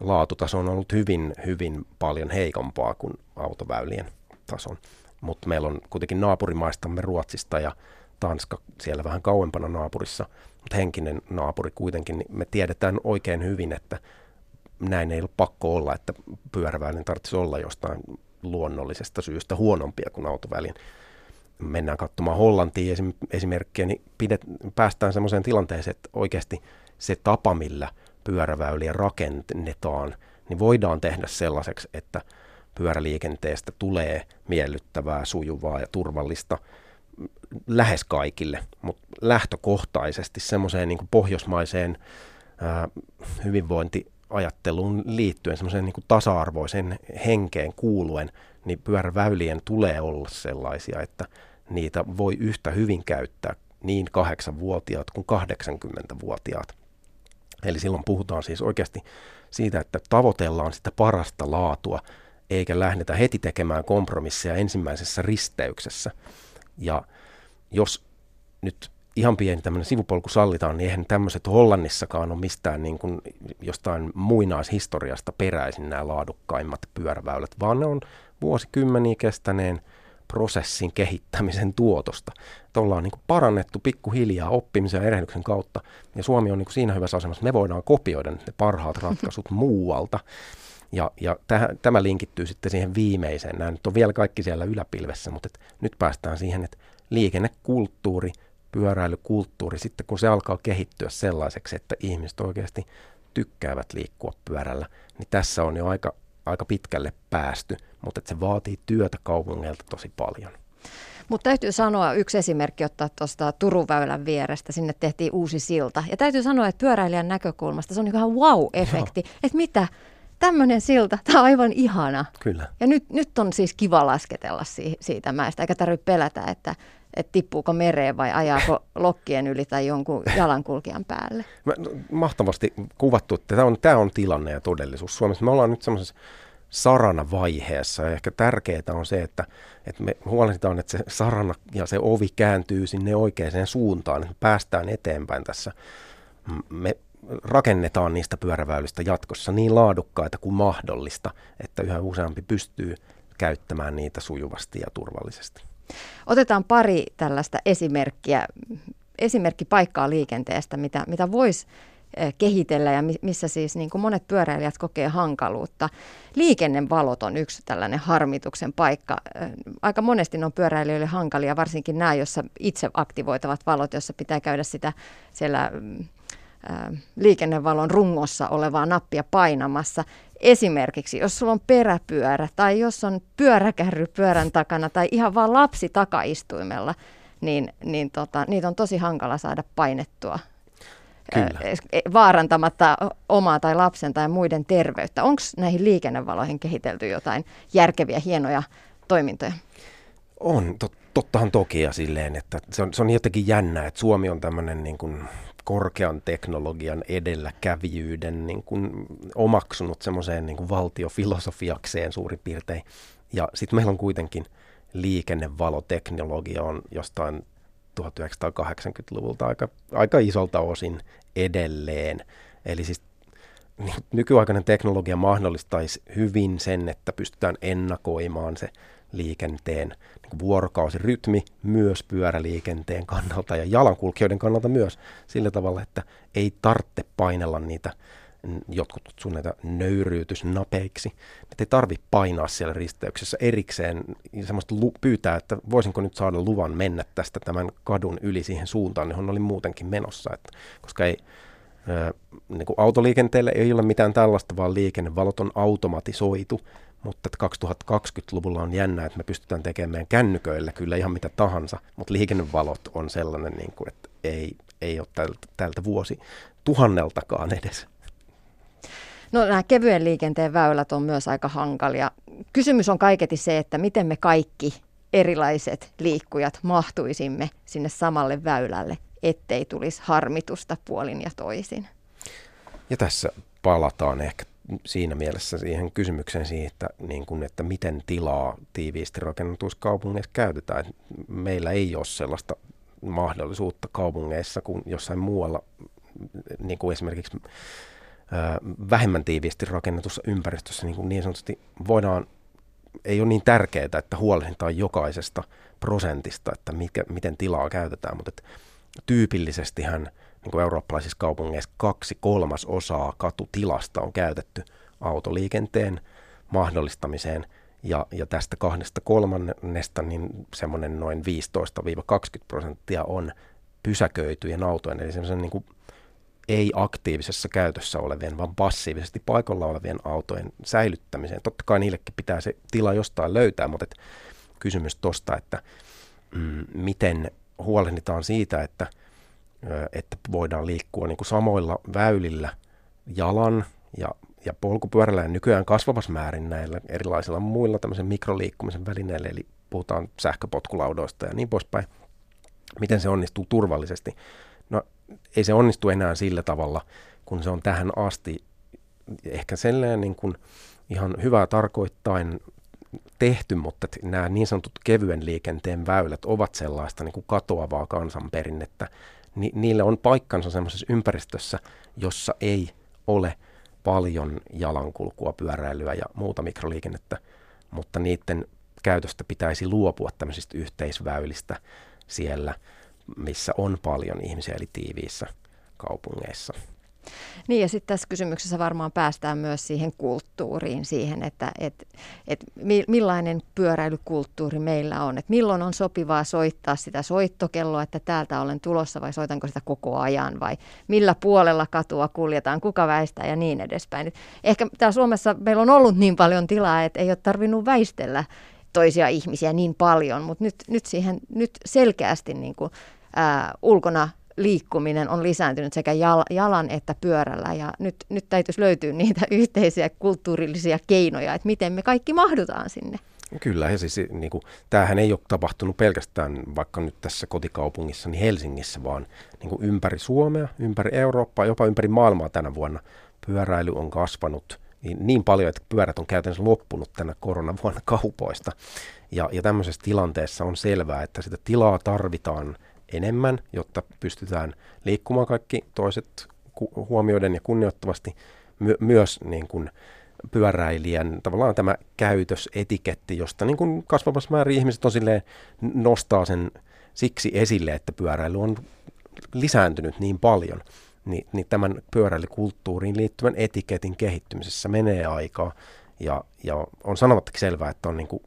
laatutaso on ollut hyvin, hyvin paljon heikompaa kuin autoväylien tason. Mutta meillä on kuitenkin naapurimaistamme Ruotsista ja Tanska siellä vähän kauempana naapurissa, mutta henkinen naapuri kuitenkin, niin me tiedetään oikein hyvin, että näin ei ole pakko olla, että pyöräväylin tarvitsisi olla jostain luonnollisesta syystä huonompia kuin autoväliin. Mennään katsomaan Hollantia esimerkkiä, niin pidet, päästään sellaiseen tilanteeseen, että oikeasti se tapa, millä pyöräväyliä rakennetaan, niin voidaan tehdä sellaiseksi, että pyöräliikenteestä tulee miellyttävää, sujuvaa ja turvallista lähes kaikille, mutta lähtökohtaisesti semmoiseen niin kuin pohjoismaiseen ää, hyvinvointiajatteluun liittyen, semmoiseen niin kuin tasa-arvoisen henkeen kuuluen, niin pyöräväylien tulee olla sellaisia, että niitä voi yhtä hyvin käyttää niin kahdeksanvuotiaat kuin kahdeksankymmentävuotiaat. Eli silloin puhutaan siis oikeasti siitä, että tavoitellaan sitä parasta laatua, eikä lähdetä heti tekemään kompromisseja ensimmäisessä risteyksessä. Ja jos nyt ihan pieni tämmöinen sivupolku sallitaan, niin eihän tämmöiset Hollannissakaan ole mistään niin kuin jostain muinaishistoriasta peräisin nämä laadukkaimmat pyöräväylät, vaan ne on vuosikymmeniä kestäneen prosessin kehittämisen tuotosta. Että ollaan niin kuin parannettu pikkuhiljaa oppimisen ja erehdyksen kautta, ja Suomi on niin kuin siinä hyvässä asemassa, että me voidaan kopioida ne parhaat ratkaisut muualta. Ja, ja täh, tämä linkittyy sitten siihen viimeiseen. Nämä nyt on vielä kaikki siellä yläpilvessä, mutta et nyt päästään siihen, että liikennekulttuuri, pyöräilykulttuuri, sitten kun se alkaa kehittyä sellaiseksi, että ihmiset oikeasti tykkäävät liikkua pyörällä, niin tässä on jo aika, aika pitkälle päästy, mutta et se vaatii työtä kaupungeilta tosi paljon. Mutta täytyy sanoa, yksi esimerkki ottaa tuosta Turun väylän vierestä, sinne tehtiin uusi silta. Ja täytyy sanoa, että pyöräilijän näkökulmasta se on ihan wow-efekti, no. Että mitä? Tämmöinen silta, tämä on aivan ihana. Kyllä. Ja nyt, nyt on siis kiva lasketella si- siitä mäestä, eikä tarvitse pelätä, että et tippuuko mereen vai ajaako lokkien yli tai jonkun jalankulkijan päälle. Mä, mahtavasti kuvattu, että tämä on, tämä on tilanne ja todellisuus Suomessa. Me ollaan nyt semmoisessa sarana vaiheessa ja ehkä tärkeää on se, että, että me huolehditaan, että se sarana ja se ovi kääntyy sinne oikeaan suuntaan, että me päästään eteenpäin tässä. Me rakennetaan niistä pyöräväylistä jatkossa niin laadukkaita kuin mahdollista, että yhä useampi pystyy käyttämään niitä sujuvasti ja turvallisesti. Otetaan pari tällaista esimerkkiä, esimerkki paikkaa liikenteestä, mitä, mitä voisi kehitellä ja missä siis niin kuin monet pyöräilijät kokee hankaluutta. Liikennevalot on yksi tällainen harmituksen paikka. Aika monesti ne on pyöräilijöille hankalia, varsinkin nämä, joissa itse aktivoitavat valot, joissa pitää käydä sitä siellä liikennevalon rungossa olevaa nappia painamassa. Esimerkiksi jos sulla on peräpyörä tai jos on pyöräkärry pyörän takana tai ihan vaan lapsi takaistuimella, niin, niin tota, niitä on tosi hankala saada painettua. Kyllä. Vaarantamatta omaa tai lapsen tai muiden terveyttä. Onko näihin liikennevaloihin kehitelty jotain järkeviä, hienoja toimintoja? On, tot, tottahan toki ja silleen, että se on, se on jotenkin jännää, että Suomi on tämmöinen niin kuin korkean teknologian edelläkävijyyden niin kuin omaksunut semmoiseen niin kuin valtiofilosofiakseen suurin piirtein. Ja sitten meillä on kuitenkin liikennevaloteknologia on jostain tuhatyhdeksänsataakahdeksankymmentäluvulta aika, aika isolta osin edelleen. Eli siis niin, nykyaikainen teknologia mahdollistaisi hyvin sen, että pystytään ennakoimaan se liikenteen niin kuin vuorokausirytmi myös pyöräliikenteen kannalta ja jalankulkijoiden kannalta myös sillä tavalla, että ei tarvitse painella niitä jotkut sun näitä nöyryytysnapeiksi. Että ei tarvitse painaa siellä risteyksessä erikseen semmoista lu- pyytää, että voisinko nyt saada luvan mennä tästä tämän kadun yli siihen suuntaan, johon olin muutenkin menossa. Että, koska ei, ää, niin kuin autoliikenteelle ei ole mitään tällaista, vaan liikennevalot on automatisoitu. Mutta kaksituhattakaksikymmentäluvulla on jännää, että me pystytään tekemään meidän kännyköillä kyllä ihan mitä tahansa, mutta liikennevalot on sellainen, niin kuin, että ei, ei ole tältä, tältä vuosi tuhanneltakaan edes. No nämä kevyen liikenteen väylät on myös aika hankalia. Kysymys on kaiketi se, että miten me kaikki erilaiset liikkujat mahtuisimme sinne samalle väylälle, ettei tulisi harmitusta puolin ja toisin. Ja tässä palataan ehkä siinä mielessä siihen kysymykseen siitä, niin kuin, että miten tilaa tiiviisti rakennetuissa kaupungeissa käytetään. Meillä ei ole sellaista mahdollisuutta kaupungeissa kuin jossain muualla, niin kuin esimerkiksi vähemmän tiiviisti rakennetussa ympäristössä niin, niin sanotusti voidaan, ei ole niin tärkeää, että huolehditaan jokaisesta prosentista, että mitkä, miten tilaa käytetään, mutta tyypillisestihän niin kuin eurooppalaisissa kaupungeissa kaksi kolmas osaa katutilasta on käytetty autoliikenteen mahdollistamiseen ja, ja tästä kahdesta kolmannesta niin semmoinen noin viisitoista kaksikymmentä prosenttia on pysäköityjen autojen, eli semmoisen niin kuin ei aktiivisessa käytössä olevien, vaan passiivisesti paikalla olevien autojen säilyttämiseen. Totta kai niillekin pitää se tila jostain löytää, mutta et kysymys tuosta, että mm, miten huolehditaan siitä, että, että voidaan liikkua niin kuin samoilla väylillä jalan ja, ja polkupyörällä ja nykyään kasvavassa määrin näillä erilaisilla muilla tämmöisen mikroliikkumisen välineillä, eli puhutaan sähköpotkulaudoista ja niin poispäin. Miten se onnistuu turvallisesti? No, ei se onnistu enää sillä tavalla, kun se on tähän asti ehkä sellainen niin kuin ihan hyvää tarkoittain tehty, mutta nämä niin sanotut kevyen liikenteen väylät ovat sellaista niin kuin katoavaa kansanperinnettä. Ni- niillä on paikkansa sellaisessa ympäristössä, jossa ei ole paljon jalankulkua, pyöräilyä ja muuta mikroliikennettä, mutta niiden käytöstä pitäisi luopua tämmöisistä yhteisväylistä siellä, missä on paljon ihmisiä, eli tiiviissä kaupungeissa. Niin ja sitten tässä kysymyksessä varmaan päästään myös siihen kulttuuriin, siihen, että et, et millainen pyöräilykulttuuri meillä on. Et milloin on sopivaa soittaa sitä soittokelloa, että täältä olen tulossa vai soitanko sitä koko ajan vai millä puolella katua kuljetaan, kuka väistää ja niin edespäin. Et ehkä täällä Suomessa meillä on ollut niin paljon tilaa, että ei ole tarvinnut väistellä toisia ihmisiä niin paljon, mutta nyt, nyt, siihen, nyt selkeästi niin kuin, ää, ulkona liikkuminen on lisääntynyt sekä jal, jalan että pyörällä ja nyt, nyt täytyisi löytyä niitä yhteisiä kulttuurillisia keinoja, että miten me kaikki mahdutaan sinne. Kyllä, ja siis niin kuin, tämähän ei ole tapahtunut pelkästään vaikka nyt tässä kotikaupungissa niin Helsingissä, vaan niin kuin ympäri Suomea, ympäri Eurooppaa, jopa ympäri maailmaa tänä vuonna pyöräily on kasvanut niin paljon, että pyörät on käytännössä loppunut tänä koronavuonna kaupoista. Ja, ja tämmöisessä tilanteessa on selvää, että sitä tilaa tarvitaan enemmän, jotta pystytään liikkumaan kaikki toiset ku- huomioiden ja kunnioittavasti. My- myös niin kuin pyöräilijän tavallaan tämä käytösetiketti, josta niin kuin kasvavassa määrin ihmiset on silleen, nostaa sen siksi esille, että pyöräily on lisääntynyt niin paljon. niin, niin tämän pyöräilykulttuuriin liittyvän etiketin kehittymisessä menee aikaa. Ja, ja on sanomattakin selvää, että on niin kuin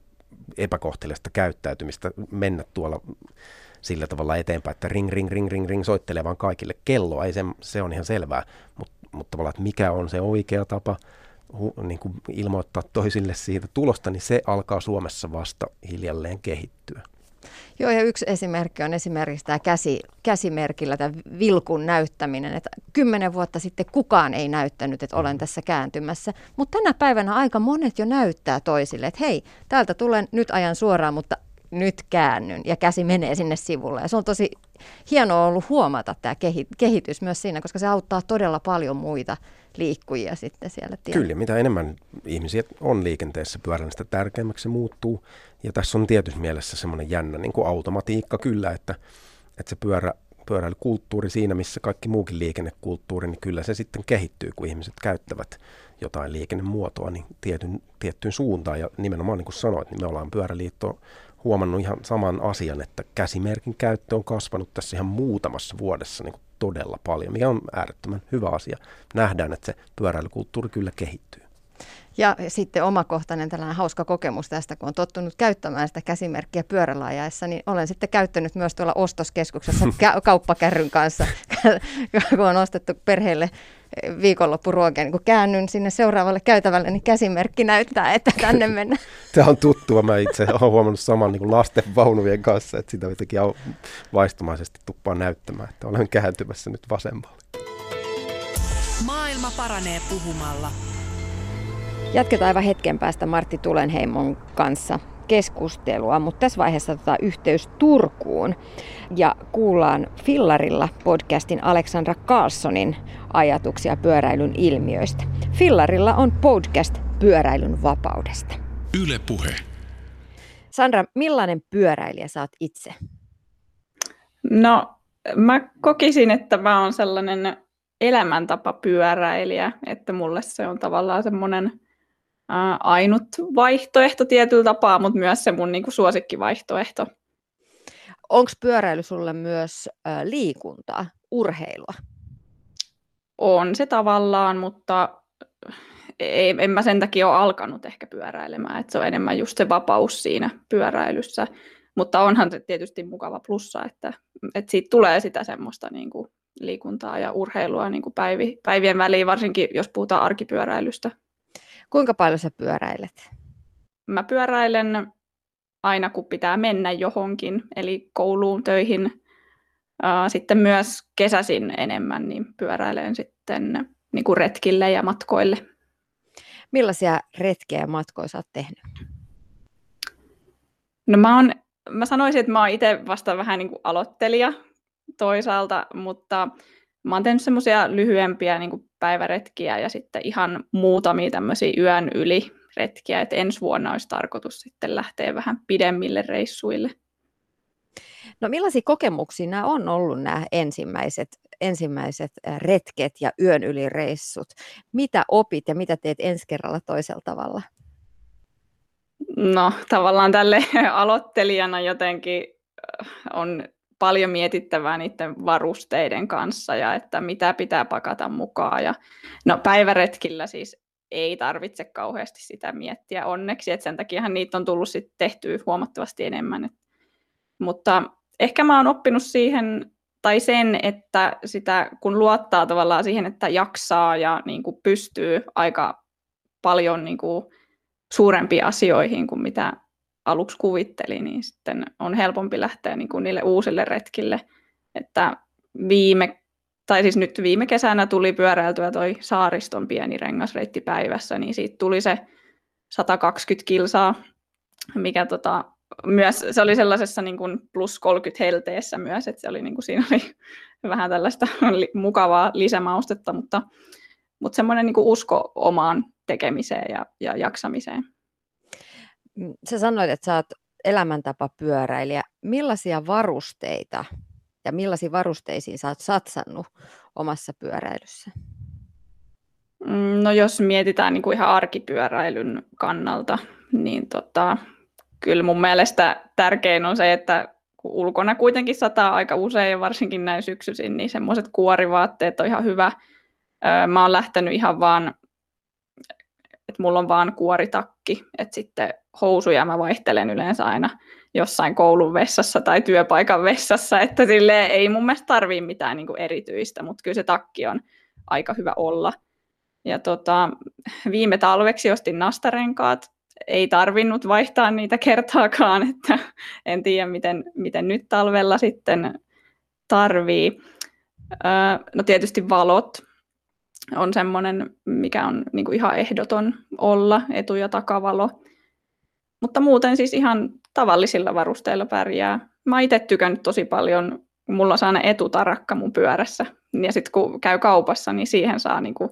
epäkohteliasta käyttäytymistä mennä tuolla sillä tavalla eteenpäin, että ring, ring, ring, ring, ring, soittelee vaan kaikille kelloa. Ei se, se on ihan selvää, mutta mut tavallaan, että mikä on se oikea tapa hu, niin kuin ilmoittaa toisille siitä tulosta, niin se alkaa Suomessa vasta hiljalleen kehittyä. Joo, ja yksi esimerkki on esimerkiksi tämä käsi, käsimerkillä tämä vilkun näyttäminen. Että kymmenen vuotta sitten kukaan ei näyttänyt, että olen tässä kääntymässä. Mutta tänä päivänä aika monet jo näyttää toisille, että hei, täältä tulen, nyt ajan suoraan, mutta nyt käännyn. Ja käsi menee sinne sivulle. Ja se on tosi hienoa ollut huomata tämä kehitys myös siinä, koska se auttaa todella paljon muita liikkujia sitten siellä tiellä. Kyllä, mitä enemmän ihmisiä on liikenteessä pyörällä, sitä tärkeämmäksi se muuttuu. Ja tässä on tietysti mielessä semmoinen jännä niin kuin automatiikka kyllä, että, että se pyörä, pyöräilykulttuuri siinä, missä kaikki muukin liikennekulttuuri, niin kyllä se sitten kehittyy, kun ihmiset käyttävät jotain liikennemuotoa niin tietyn, tiettyyn suuntaan. Ja nimenomaan niin kuin sanoit, niin me ollaan Pyöräliitto huomannut ihan saman asian, että käsimerkin käyttö on kasvanut tässä ihan muutamassa vuodessa niin kuin todella paljon, mikä on äärettömän hyvä asia. Nähdään, että se pyöräilykulttuuri kyllä kehittyy. Ja sitten omakohtainen tällainen hauska kokemus tästä, kun on tottunut käyttämään sitä käsimerkkiä pyörällä ajaessa, niin olen sitten käyttänyt myös tuolla ostoskeskuksessa kauppakärryn kanssa, kun on ostettu perheelle viikonloppuruokia, niin kun käännyn sinne seuraavalle käytävälle, niin käsimerkki näyttää, että tänne mennään. Tämä on tuttua. Mä itse olen huomannut saman niin kuin lasten vaunuvien kanssa, että sitä jotenkin vaistomaisesti tuppaa näyttämään, että olen kääntymässä nyt vasemmalle. Maailma paranee puhumalla. Jatketaan aivan hetken päästä Martti Tulenheimon kanssa keskustelua, mutta tässä vaiheessa otetaan yhteys Turkuun ja kuullaan Fillarilla podcastin Alexandra Karlssonin ajatuksia pyöräilyn ilmiöistä. Fillarilla on podcast pyöräilyn vapaudesta. Yle Puhe. Sandra, millainen pyöräilijä sä oot itse? No, mä kokisin, että mä oon sellainen elämäntapa pyöräilijä, että mulle se on tavallaan semmoinen ainut vaihtoehto tietyllä tapaa, mutta myös se mun niinku suosikkivaihtoehto. Onko pyöräily sulle myös liikuntaa, urheilua? On se tavallaan, mutta ei, en mä sen takia ole alkanut ehkä pyöräilemään. Et se on enemmän just se vapaus siinä pyöräilyssä. Mutta onhan se tietysti mukava plussa, että et siitä tulee sitä semmoista niinku liikuntaa ja urheilua niinku päivi, päivien väliin, varsinkin jos puhutaan arkipyöräilystä. Kuinka paljon sä pyöräilet? Mä pyöräilen aina, kun pitää mennä johonkin, eli kouluun, töihin. Sitten myös kesäsin enemmän, niin pyöräilen sitten niin kuin retkille ja matkoille. Millaisia retkiä ja matkoja sä oot tehnyt? No mä, on, mä sanoisin, että mä oon itse vasta vähän niin kuin aloittelija toisaalta, mutta mä oon tehnyt semmoisia lyhyempiä niin kuin päiväretkiä ja sitten ihan muutamia tämmöisiä yön yli retkiä, että ensi vuonna olisi tarkoitus sitten lähteä vähän pidemmille reissuille. No millaisia kokemuksia nämä on ollut nämä ensimmäiset, ensimmäiset retket ja yön yli reissut? Mitä opit ja mitä teet ensi kerralla toisella tavalla? No tavallaan tälle aloittelijana jotenkin on paljon mietittävää niiden varusteiden kanssa ja että mitä pitää pakata mukaan. Ja no päiväretkillä siis ei tarvitse kauheasti sitä miettiä onneksi, että sen takiahan niitä on tullut sitten tehtyä huomattavasti enemmän. Mutta ehkä mä oon oppinut siihen tai sen, että sitä kun luottaa tavallaan siihen, että jaksaa ja niin kuin pystyy aika paljon niin kuin suurempiin asioihin kuin mitä aluksi kuvitteli, niin sitten on helpompi lähteä niin kuin niille uusille retkille. Että viime, tai siis nyt viime kesänä tuli pyöräiltyä toi saariston pieni rengasreitti päivässä, niin siitä tuli se sata kaksikymmentä kilsaa, mikä tota, myös, se oli sellaisessa niin kuin plus kolmekymmentä helteessä myös, että se oli, niin kuin, siinä oli vähän tällaista mukavaa lisämaustetta, mutta, mutta semmoinen niin kuin usko omaan tekemiseen ja, ja jaksamiseen. Sä sanoit, että sä oot elämäntapa pyöräilijä. Millaisia varusteita ja millaisiin varusteisiin sä oot satsannut omassa pyöräilyssä? No jos mietitään niin kuin ihan arkipyöräilyn kannalta, niin tota, kyllä mun mielestä tärkein on se, että ulkona kuitenkin sataa aika usein ja varsinkin näin syksyisin, niin semmoiset kuorivaatteet on ihan hyvä. Mä oon lähtenyt ihan vaan, että mulla on vaan kuoritakki, että sitten housuja mä vaihtelen yleensä aina jossain koulun vessassa tai työpaikan vessassa, että silleen ei mun mielestä tarvii mitään niin kuin erityistä, mutta kyllä se takki on aika hyvä olla. Ja tota, viime talveksi ostin nastarenkaat, ei tarvinnut vaihtaa niitä kertaakaan, että en tiedä miten, miten nyt talvella sitten tarvii. No tietysti valot on semmoinen, mikä on niin kuin ihan ehdoton olla, etu- ja takavalo. Mutta muuten siis ihan tavallisilla varusteilla pärjää. Mä itse tykännyt tosi paljon, mulla on sellainen etutarakka mun pyörässä. Ja sitten kun käy kaupassa, niin siihen saa niin kuin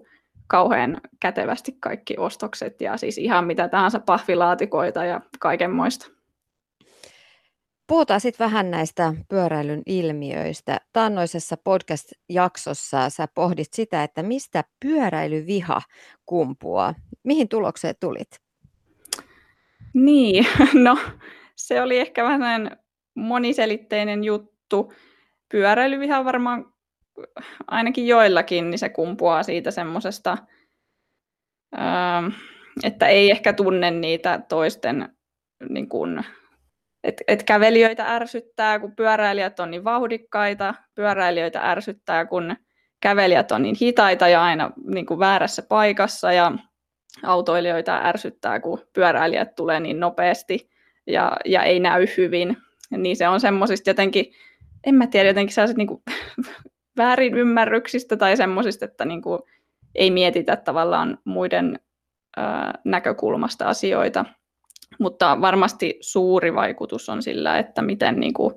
kauhean kätevästi kaikki ostokset ja siis ihan mitä tahansa pahvilaatikoita ja kaikenmoista. Puhutaan sitten vähän näistä pyöräilyn ilmiöistä. Taannoisessa podcast-jaksossa sä pohdit sitä, että mistä pyöräilyviha kumpuaa. Mihin tulokseen tulit? Niin, no se oli ehkä vähän moniselitteinen juttu. Pyöräilyviha varmaan ainakin joillakin, niin se kumpuaa siitä semmoisesta, että ei ehkä tunne niitä toisten, niin kuin, että et kävelijöitä ärsyttää, kun pyöräilijät on niin vauhdikkaita, pyöräilijöitä ärsyttää, kun kävelijät on niin hitaita ja aina niin kuin väärässä paikassa, ja autoilijoita ärsyttää, kun pyöräilijät tulee niin nopeasti ja, ja ei näy hyvin, niin se on semmoisista jotenkin, en mä tiedä, jotenkin sellaiset niin kuin väärinymmärryksistä tai semmoisista, että niin kuin ei mietitä tavallaan muiden ö, näkökulmasta asioita. Mutta varmasti suuri vaikutus on sillä, että miten niin kuin,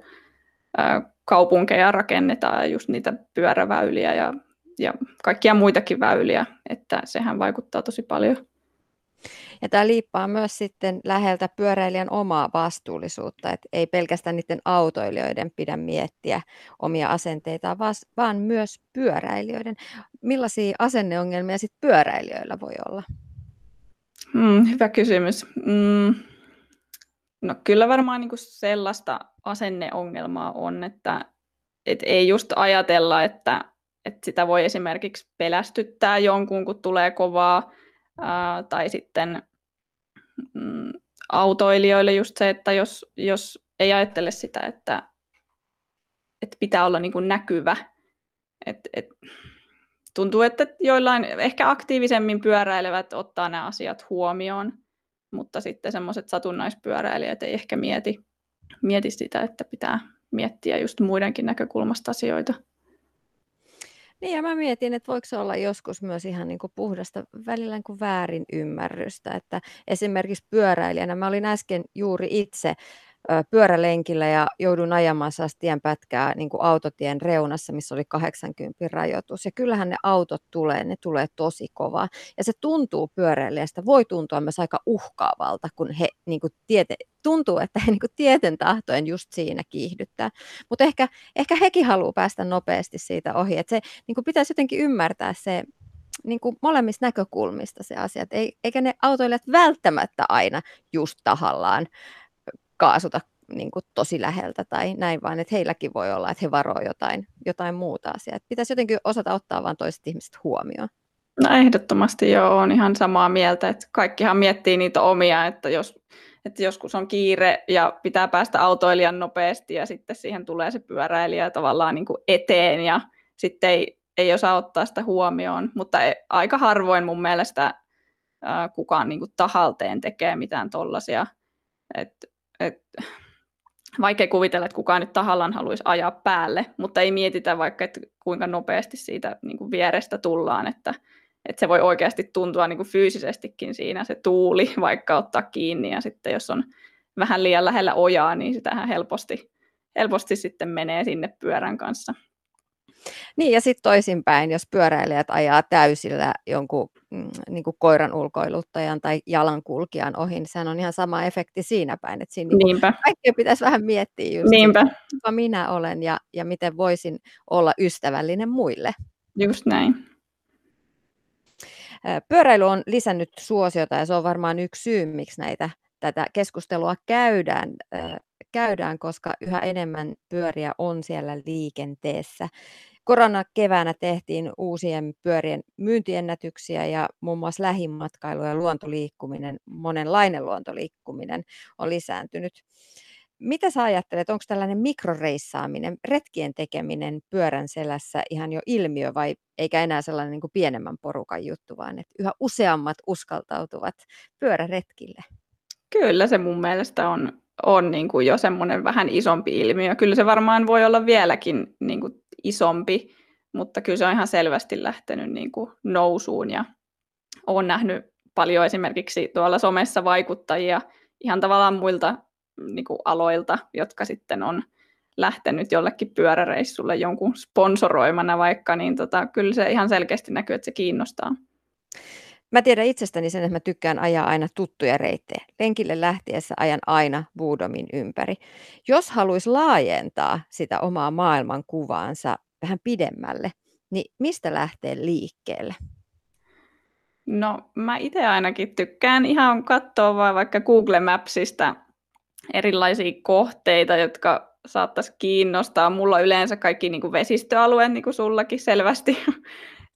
ö, kaupunkeja rakennetaan ja just niitä pyöräväyliä ja, ja kaikkia muitakin väyliä, että sehän vaikuttaa tosi paljon. Ja tämä liippaa myös sitten läheltä pyöräilijän omaa vastuullisuutta, että ei pelkästään niiden autoilijoiden pidä miettiä omia asenteitaan, vaan myös pyöräilijöiden. Millaisia asenneongelmia sitten pyöräilijöillä voi olla? Mm, hyvä kysymys. Mm, no kyllä varmaan niinku sellaista asenneongelmaa on, että et ei just ajatella, että et sitä voi esimerkiksi pelästyttää jonkun, kun tulee kovaa, Uh, tai sitten mm, autoilijoille just se, että jos, jos ei ajattele sitä, että, että pitää olla niin kuin näkyvä. Et, et, tuntuu, että joillain ehkä aktiivisemmin pyöräilevät ottaa nämä asiat huomioon, mutta sitten semmoiset satunnaispyöräilijät ei ehkä mieti, mieti sitä, että pitää miettiä just muidenkin näkökulmasta asioita. Niin, ja mä mietin, että voiko se olla joskus myös ihan niin kuin puhdasta välillä niin kuin väärin ymmärrystä, että esimerkiksi pyöräilijänä, mä olin äsken juuri itse pyörälenkillä ja joudun ajamaan sellaista tienpätkää niin kuin autotien reunassa, missä oli kahdeksankymmentä rajoitus, ja kyllähän ne autot tulee, ne tulee tosi kovaa, ja se tuntuu pyöräilijästä, voi tuntua myös aika uhkaavalta, kun he niin kuin tiete, tuntuu, että he niin kuin tieten tahtoen just siinä kiihdyttää, mutta ehkä, ehkä hekin haluaa päästä nopeasti siitä ohi, että se niin kuin pitäisi jotenkin ymmärtää se, niin kuin molemmista näkökulmista se asia, että eikä ne autoilijat välttämättä aina just tahallaan kaasuta niin kuin tosi läheltä tai näin, vaan että heilläkin voi olla, että he varoo jotain, jotain muuta asiaa. Että pitäisi jotenkin osata ottaa vaan toiset ihmiset huomioon. No ehdottomasti joo, on ihan samaa mieltä, että kaikkihan miettii niitä omia, että, jos, että joskus on kiire ja pitää päästä autoilijan nopeasti ja sitten siihen tulee se pyöräilijä tavallaan niin kuin eteen ja sitten ei, ei osaa ottaa sitä huomioon, mutta aika harvoin mun mielestä äh, kukaan niin kuin tahalteen tekee mitään tollaisia, että Et, vaikea kuvitella, että kukaan nyt tahallaan haluaisi ajaa päälle, mutta ei mietitä vaikka, että kuinka nopeasti siitä niin kuin vierestä tullaan, että, että se voi oikeasti tuntua niin kuin fyysisestikin siinä se tuuli, vaikka ottaa kiinni ja sitten jos on vähän liian lähellä ojaa, niin sitähän helposti, helposti sitten menee sinne pyörän kanssa. Niin ja sitten toisinpäin, jos pyöräilijät ajaa täysillä jonkun niin kuin koiran ulkoiluttajan tai jalankulkijan ohi, niin sehän on ihan sama efekti siinä päin, että siinä niin kaikkea pitäisi vähän miettiä just, kuka minä olen ja, ja miten voisin olla ystävällinen muille. Just näin. Pyöräily on lisännyt suosiota ja se on varmaan yksi syy, miksi näitä, tätä keskustelua käydään käydään, koska yhä enemmän pyöriä on siellä liikenteessä. Koronakeväänä tehtiin uusien pyörien myyntiennätyksiä ja muun muassa lähimatkailu ja luontoliikkuminen, monenlainen luontoliikkuminen on lisääntynyt. Mitä sä ajattelet, onko tällainen mikroreissaaminen, retkien tekeminen pyörän selässä ihan jo ilmiö vai eikä enää sellainen niin kuin pienemmän porukan juttu, vaan että yhä useammat uskaltautuvat pyöräretkille? Kyllä se mun mielestä on, on niin kuin jo semmoinen vähän isompi ilmiö. Kyllä se varmaan voi olla vieläkin niin kuin isompi, mutta kyllä se on ihan selvästi lähtenyt niin kuin nousuun ja olen nähnyt paljon esimerkiksi tuolla somessa vaikuttajia ihan tavallaan muilta niin kuin aloilta, jotka sitten on lähtenyt jollekin pyöräreissulle jonkun sponsoroimana vaikka, niin tota, kyllä se ihan selkeästi näkyy, että se kiinnostaa. Mä tiedän itsestäni sen, että mä tykkään ajaa aina tuttuja reittejä. Lenkille lähtiessä ajan aina Budomin ympäri. Jos haluaisi laajentaa sitä omaa maailmankuvaansa vähän pidemmälle, niin mistä lähtee liikkeelle? No mä itse ainakin tykkään ihan katsoa vaan vaikka Google Mapsista erilaisia kohteita, jotka saattaisi kiinnostaa. Mulla on yleensä kaikki niin kuin vesistöalueet, niin kuin sullakin selvästi,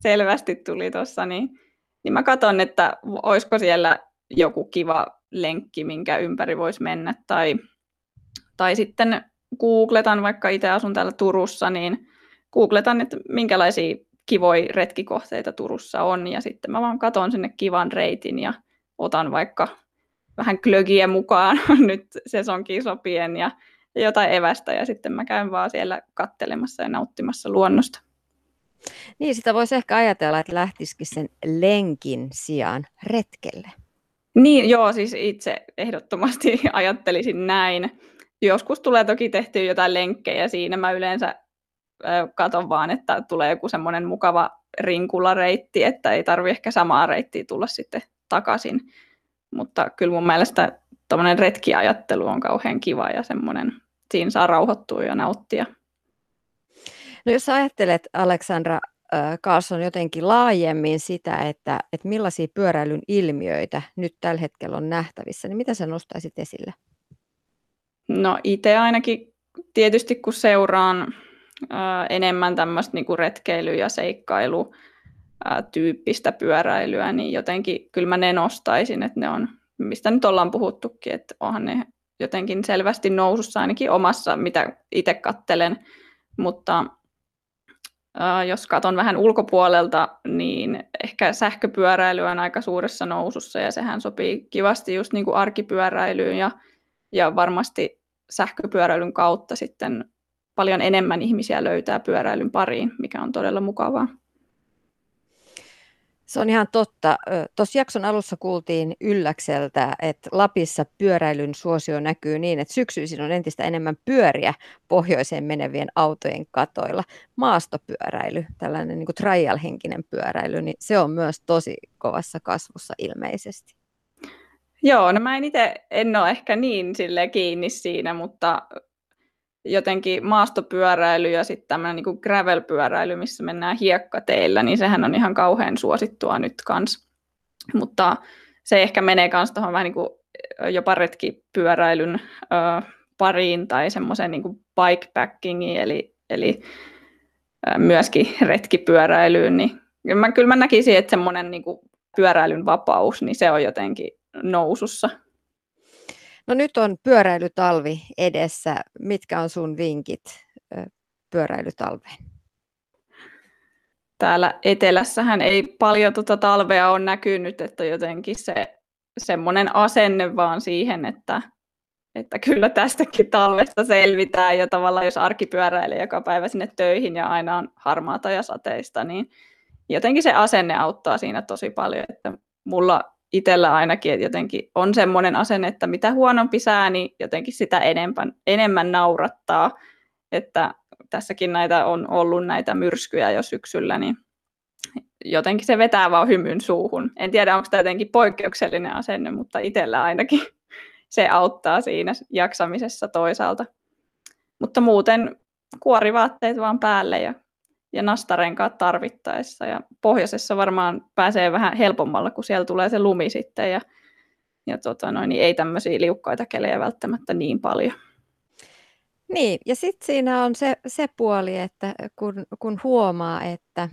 selvästi tuli tuossa, niin Niin mä katson, että olisiko siellä joku kiva lenkki, minkä ympäri voisi mennä. Tai, tai sitten googletan, vaikka itse asun täällä Turussa, niin googletan, että minkälaisia kivoja retkikohteita Turussa on. Ja sitten mä vaan katson sinne kivan reitin ja otan vaikka vähän klögiä mukaan nyt sesonkiin sopien ja jotain evästä. Ja sitten mä käyn vaan siellä katselemassa ja nauttimassa luonnosta. Niin, sitä voisi ehkä ajatella, että lähtisikin sen lenkin sijaan retkelle. Niin, joo, siis itse ehdottomasti ajattelisin näin. Joskus tulee toki tehtyä jotain lenkkejä siinä. Mä yleensä katson vaan, että tulee joku semmoinen mukava rinkulareitti, että ei tarvitse ehkä samaa reittiä tulla sitten takaisin. Mutta kyllä mun mielestä tommoinen retkiajattelu on kauhean kiva ja semmoinen, siinä saa rauhoittua ja nauttia. No jos ajattelet, Alexandra Karlsson, jotenkin laajemmin sitä, että, että millaisia pyöräilyn ilmiöitä nyt tällä hetkellä on nähtävissä, niin mitä sä nostaisit esille? No itse ainakin tietysti kun seuraan äh, enemmän tämmöistä niin kuin retkeily- ja seikkailutyyppistä äh, pyöräilyä, niin jotenkin kyllä mä ne nostaisin, että ne on, mistä nyt ollaan puhuttukin, että onhan ne jotenkin selvästi nousussa ainakin omassa, mitä itse katselen, mutta jos katson vähän ulkopuolelta, niin ehkä sähköpyöräily on aika suuressa nousussa ja sehän sopii kivasti just niin kuin arkipyöräilyyn ja, ja varmasti sähköpyöräilyn kautta sitten paljon enemmän ihmisiä löytää pyöräilyn pariin, mikä on todella mukavaa. Se on ihan totta. Tuossa jakson alussa kuultiin Ylläkseltä, että Lapissa pyöräilyn suosio näkyy niin, että syksyisin on entistä enemmän pyöriä pohjoiseen menevien autojen katoilla. Maastopyöräily, tällainen niin kuin trial-henkinen pyöräily, niin se on myös tosi kovassa kasvussa ilmeisesti. Joo, no mä en itse en ole ehkä niin silleen kiinni siinä, mutta jotenkin maastopyöräily ja sitten tämmöinen niin kuin gravel-pyöräily, missä mennään hiekkateillä, niin sehän on ihan kauhean suosittua nyt kanssa. Mutta se ehkä menee kanssa tuohon vähän niin kuin jopa retkipyöräilyn ö, pariin tai semmoisen niin kuin bikepackingiin, eli, eli ö, myöskin retkipyöräilyyn. Niin, kyllä, mä, kyllä mä näkisin, että semmoinen niin kuin pyöräilyn vapaus, niin se on jotenkin nousussa. No nyt on pyöräilytalvi edessä. Mitkä on sun vinkit pyöräilytalveen? Täällä etelässähän ei paljon tuota talvea ole näkynyt, että jotenkin se semmoinen asenne vaan siihen, että, että kyllä tästäkin talvesta selvitään ja tavallaan jos arkipyöräilee joka päivä sinne töihin ja aina on harmaata ja sateista, niin jotenkin se asenne auttaa siinä tosi paljon, että mulla itsellä ainakin, että jotenkin on semmoinen asenne, että mitä huonompi sää, niin jotenkin sitä enemmän, enemmän naurattaa, että tässäkin näitä on ollut näitä myrskyjä jo syksyllä, niin jotenkin se vetää vaan hymyn suuhun. En tiedä, onko tämä jotenkin poikkeuksellinen asenne, mutta itsellä ainakin se auttaa siinä jaksamisessa toisaalta. Mutta muuten kuorivaatteet vaan päälle ja ja nastarenkaat tarvittaessa, ja pohjoisessa varmaan pääsee vähän helpommalla, kun siellä tulee se lumi sitten, ja, ja tota noin, niin ei tämmöisiä liukkaita kelejä välttämättä niin paljon. Niin, ja sitten siinä on se, se puoli, että kun, kun huomaa, että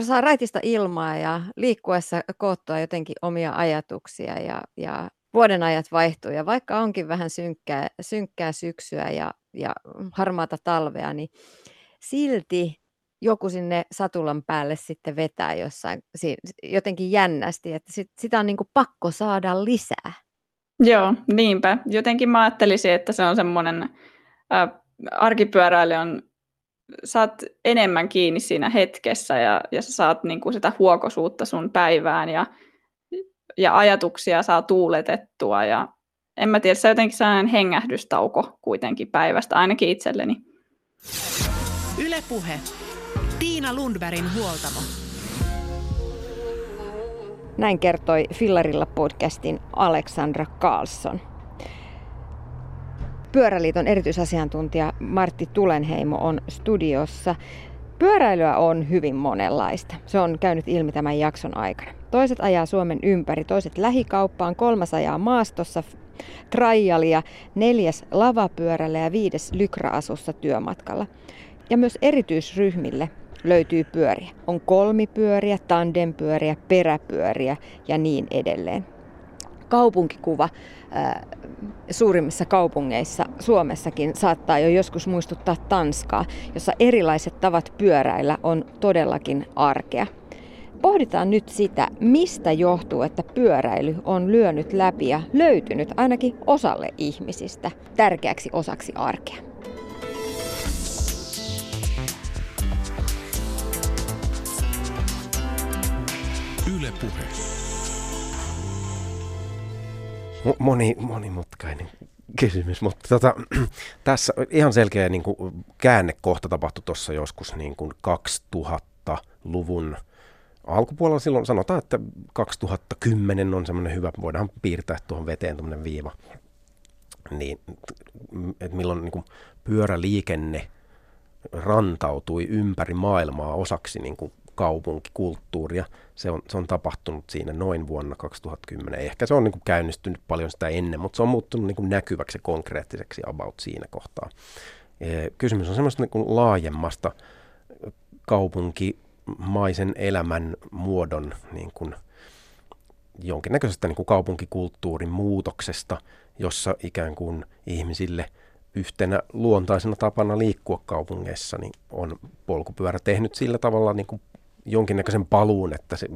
saa raitista ilmaa ja liikkuessa koottua jotenkin omia ajatuksia ja, ja vuodenajat vaihtuu. Ja vaikka onkin vähän synkkää, synkkää syksyä ja, ja harmaata talvea, niin silti joku sinne satulan päälle sitten vetää jossain jotenkin jännästi, että sit, sitä on niin kuin pakko saada lisää. Joo, niinpä. Jotenkin mä ajattelisin, että se on semmoinen... Äh, arkipyöräily on, saat enemmän kiinni siinä hetkessä ja, ja sä saat niin kuin sitä huokoisuutta sun päivään ja, ja ajatuksia saa tuuletettua ja en mä tiedä, se on jotenkin sellainen hengähdystauko kuitenkin päivästä, ainakin itselleni. Yle Puhe. Tiina Lundbergin huoltamo. Näin kertoi Fillarilla podcastin Alexandra Karlsson. Pyöräliiton erityisasiantuntija Martti Tulenheimo on studiossa. Pyöräilyä on hyvin monenlaista. Se on käynyt ilmi tämän jakson aikana. Toiset ajaa Suomen ympäri, toiset lähikauppaan, kolmas ajaa maastossa trialia, neljäs lavapyörällä ja viides lykraasussa työmatkalla. Ja myös erityisryhmille löytyy pyöriä. On kolmipyöriä, tandempyöriä, peräpyöriä ja niin edelleen. Kaupunkikuva suurimmissa kaupungeissa Suomessakin saattaa jo joskus muistuttaa Tanskaa, jossa erilaiset tavat pyöräillä on todellakin arkea. Pohditaan nyt sitä, mistä johtuu, että pyöräily on lyönyt läpi ja löytynyt ainakin osalle ihmisistä tärkeäksi osaksi arkea. Yle Puhe. Moni, monimutkainen kysymys, mutta tota, tässä ihan selkeä niin kuin käännekohta tapahtui tuossa joskus niin kuin kaksituhattaluvun alkupuolella. Silloin sanotaan, että kaksituhattakymmenen on semmoinen hyvä, voidaan piirtää tuohon veteen tuommoinen viiva, niin, että milloin niin kuin pyöräliikenne rantautui ympäri maailmaa osaksi niin kuin kaupunkikulttuuria. Se on, se on tapahtunut siinä noin vuonna kaksituhattakymmenen. Ehkä se on niin kuin käynnistynyt paljon sitä ennen, mutta se on muuttunut niin kuin näkyväksi ja konkreettiseksi about siinä kohtaa. Kysymys on semmoista niin kuin laajemmasta kaupunkimaisen elämän muodon niin kuin jonkinnäköisestä niin kuin kaupunkikulttuurin muutoksesta, jossa ikään kuin ihmisille yhtenä luontaisena tapana liikkua kaupungeissa niin on polkupyörä tehnyt sillä tavalla niin kuin jonkinnäköisen paluun, että se,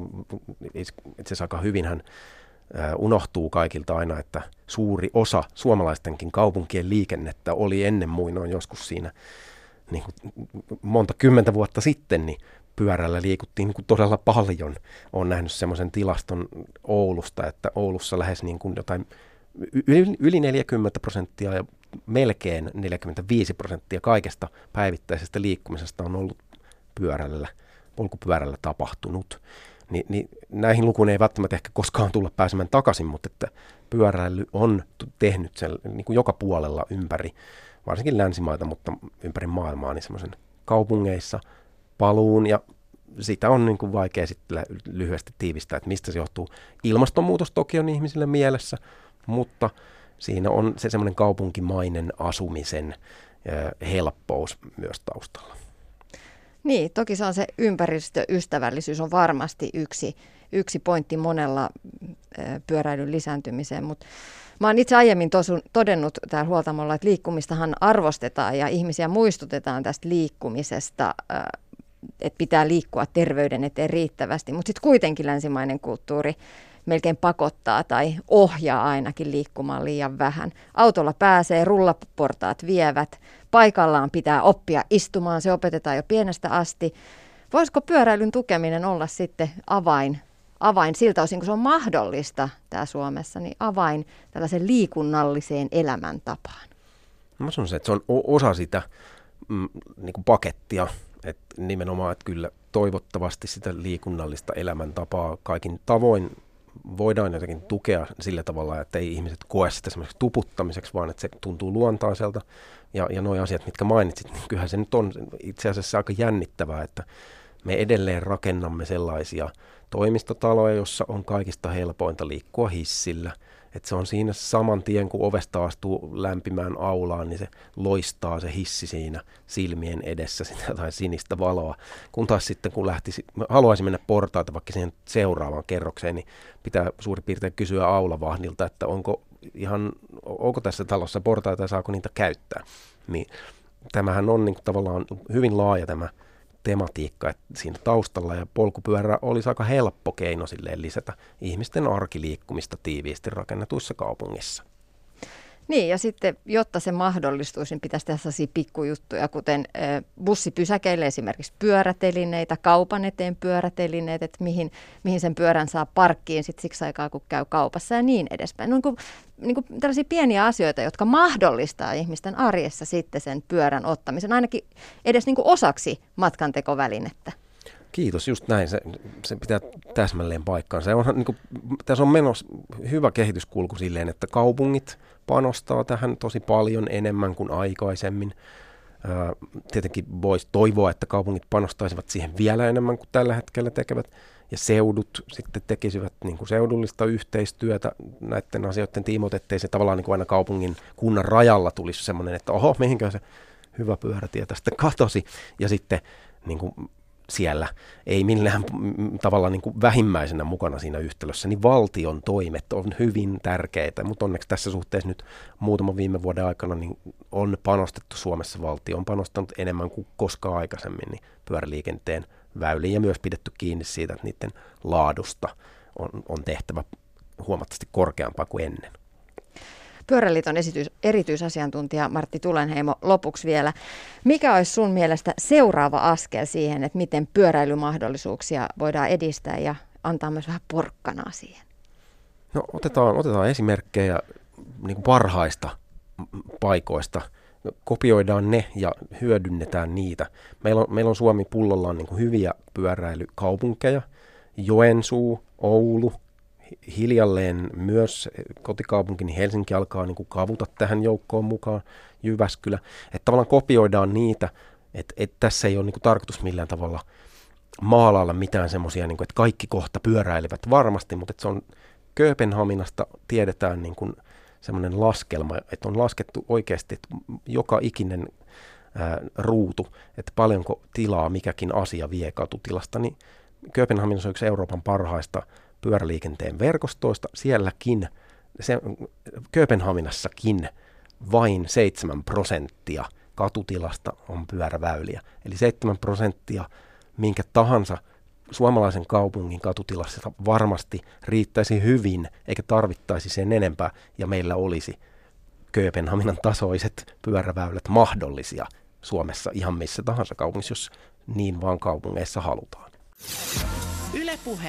että se aika hyvinhän unohtuu kaikilta aina, että suuri osa suomalaistenkin kaupunkien liikennettä oli ennen muinoin joskus siinä niin kuin monta kymmentä vuotta sitten, niin pyörällä liikuttiin niin kuin todella paljon. Olen nähnyt semmoisen tilaston Oulusta, että Oulussa lähes niin kuin jotain yli neljäkymmentä prosenttia ja melkein neljäkymmentäviisi prosenttia kaikesta päivittäisestä liikkumisesta on ollut pyörällä, polkupyörällä tapahtunut. Ni, niin näihin lukuun ei välttämättä ehkä koskaan tulla pääsemään takaisin, mutta että pyöräily on tehnyt sen niin kuin joka puolella ympäri, varsinkin länsimaita, mutta ympäri maailmaa, niin semmoisen kaupungeissa paluun ja sitä on niin kuin vaikea sitten lyhyesti tiivistää, että mistä se johtuu. Ilmastonmuutos toki on ihmisille mielessä, mutta siinä on se semmoinen kaupunkimainen asumisen helppous myös taustalla. Niin, toki se on se ympäristöystävällisyys on varmasti yksi, yksi pointti monella pyöräilyn lisääntymiseen, mutta mä oon itse aiemmin tosun, todennut täällä huoltamolla, että liikkumistahan arvostetaan ja ihmisiä muistutetaan tästä liikkumisesta, että pitää liikkua terveyden eteen riittävästi, mutta sitten kuitenkin länsimainen kulttuuri melkein pakottaa tai ohjaa ainakin liikkumaan liian vähän. Autolla pääsee, rullaportaat vievät, paikallaan pitää oppia istumaan, se opetetaan jo pienestä asti. Voisiko pyöräilyn tukeminen olla sitten avain, avain siltä osin, kun se on mahdollista tää Suomessa, niin avain tällaiseen liikunnalliseen elämäntapaan? Mä sanon se, että se on osa sitä mm, niin kuin pakettia, että nimenomaan, että kyllä toivottavasti sitä liikunnallista elämäntapaa kaikin tavoin voidaan jotenkin tukea sillä tavalla, että ei ihmiset koe sitä semmoiseksi tuputtamiseksi, vaan että se tuntuu luontaiselta. Ja, ja nuo asiat, mitkä mainitsit, niin kyllähän se nyt on itse asiassa aika jännittävää, että me edelleen rakennamme sellaisia toimistotaloja, jossa on kaikista helpointa liikkua hissillä. Että se on siinä saman tien, kun ovesta astuu lämpimään aulaan, niin se loistaa se hissi siinä silmien edessä sitä jotain sinistä valoa. Kun taas sitten, kun lähtisi, haluaisin mennä portaita vaikka siihen seuraavaan kerrokseen, niin pitää suurin piirtein kysyä aulavahdilta, että onko, ihan, onko tässä talossa portaita ja saako niitä käyttää. Niin tämähän on niin kuin tavallaan hyvin laaja tämä tematiikka siinä taustalla, ja polkupyörä olisi aika helppo keino silleen lisätä ihmisten arkiliikkumista tiiviisti rakennetuissa kaupungissa. Niin, ja sitten jotta se mahdollistuisi, niin pitäisi tehdä sellaisia pikkujuttuja, kuten bussipysäkeille esimerkiksi pyörätelineitä, kaupan eteen pyörätelineet, että mihin, mihin sen pyörän saa parkkiin sit siksi aikaa, kun käy kaupassa ja niin edespäin. No, niin kuin, niin kuin tällaisia pieniä asioita, jotka mahdollistaa ihmisten arjessa sitten sen pyörän ottamisen, ainakin edes niin kuin osaksi matkantekovälinettä. Kiitos, just näin. Se, se pitää täsmälleen paikkaansa. Onhan, niin kuin, tässä on menossa hyvä kehityskulku silleen, että kaupungit panostaa tähän tosi paljon enemmän kuin aikaisemmin. Ää, tietenkin voisi toivoa, että kaupungit panostaisivat siihen vielä enemmän kuin tällä hetkellä tekevät. Ja seudut sitten tekisivät niin kuin seudullista yhteistyötä näiden asioiden tiimoilta, ettei se tavallaan niin kuin aina kaupungin kunnan rajalla tulisi semmoinen, että oho, mihinkään se hyvä pyörätie tästä katosi. Ja sitten niin kuin siellä ei millään tavalla niin kuin vähimmäisenä mukana siinä yhtälössä, niin valtion toimet on hyvin tärkeitä, mutta onneksi tässä suhteessa nyt muutaman viime vuoden aikana niin on panostettu Suomessa, valtio on panostanut enemmän kuin koskaan aikaisemmin niin pyöräliikenteen väyliin ja myös pidetty kiinni siitä, että niiden laadusta on, on tehtävä huomattavasti korkeampaa kuin ennen. Pyöräliiton esitys, erityisasiantuntija Martti Tulenheimo lopuksi vielä. Mikä olisi sun mielestä seuraava askel siihen, että miten pyöräilymahdollisuuksia voidaan edistää ja antaa myös vähän porkkanaa siihen? No, otetaan, otetaan esimerkkejä niin kuin parhaista paikoista. Kopioidaan ne ja hyödynnetään niitä. Meillä on, meillä on Suomi pullollaan niin kuin hyviä pyöräilykaupunkeja. Joensuu, Oulu. Hiljalleen myös kotikaupunkini Helsinki alkaa niin kuin kavuta tähän joukkoon mukaan, Jyväskylä. Että tavallaan kopioidaan niitä, että, että tässä ei ole niin kuin tarkoitus millään tavalla maalailla mitään semmoisia, niin kuin, että kaikki kohta pyöräilevät varmasti, mutta että se on Kööpenhaminasta tiedetään niin kuin semmoinen laskelma, että on laskettu oikeasti, että joka ikinen ää, ruutu, että paljonko tilaa mikäkin asia vie katutilasta, niin Kööpenhaminassa on yksi Euroopan parhaista pyöräliikenteen verkostoista. Sielläkin, se, Kööpenhaminassakin vain seitsemän prosenttia katutilasta on pyöräväyliä. Eli seitsemän prosenttia minkä tahansa suomalaisen kaupungin katutilasta varmasti riittäisi hyvin, eikä tarvittaisi sen enempää, ja meillä olisi Kööpenhaminan tasoiset pyöräväylät mahdollisia Suomessa ihan missä tahansa kaupungissa, jos niin vaan kaupungeissa halutaan. Yle Puhe.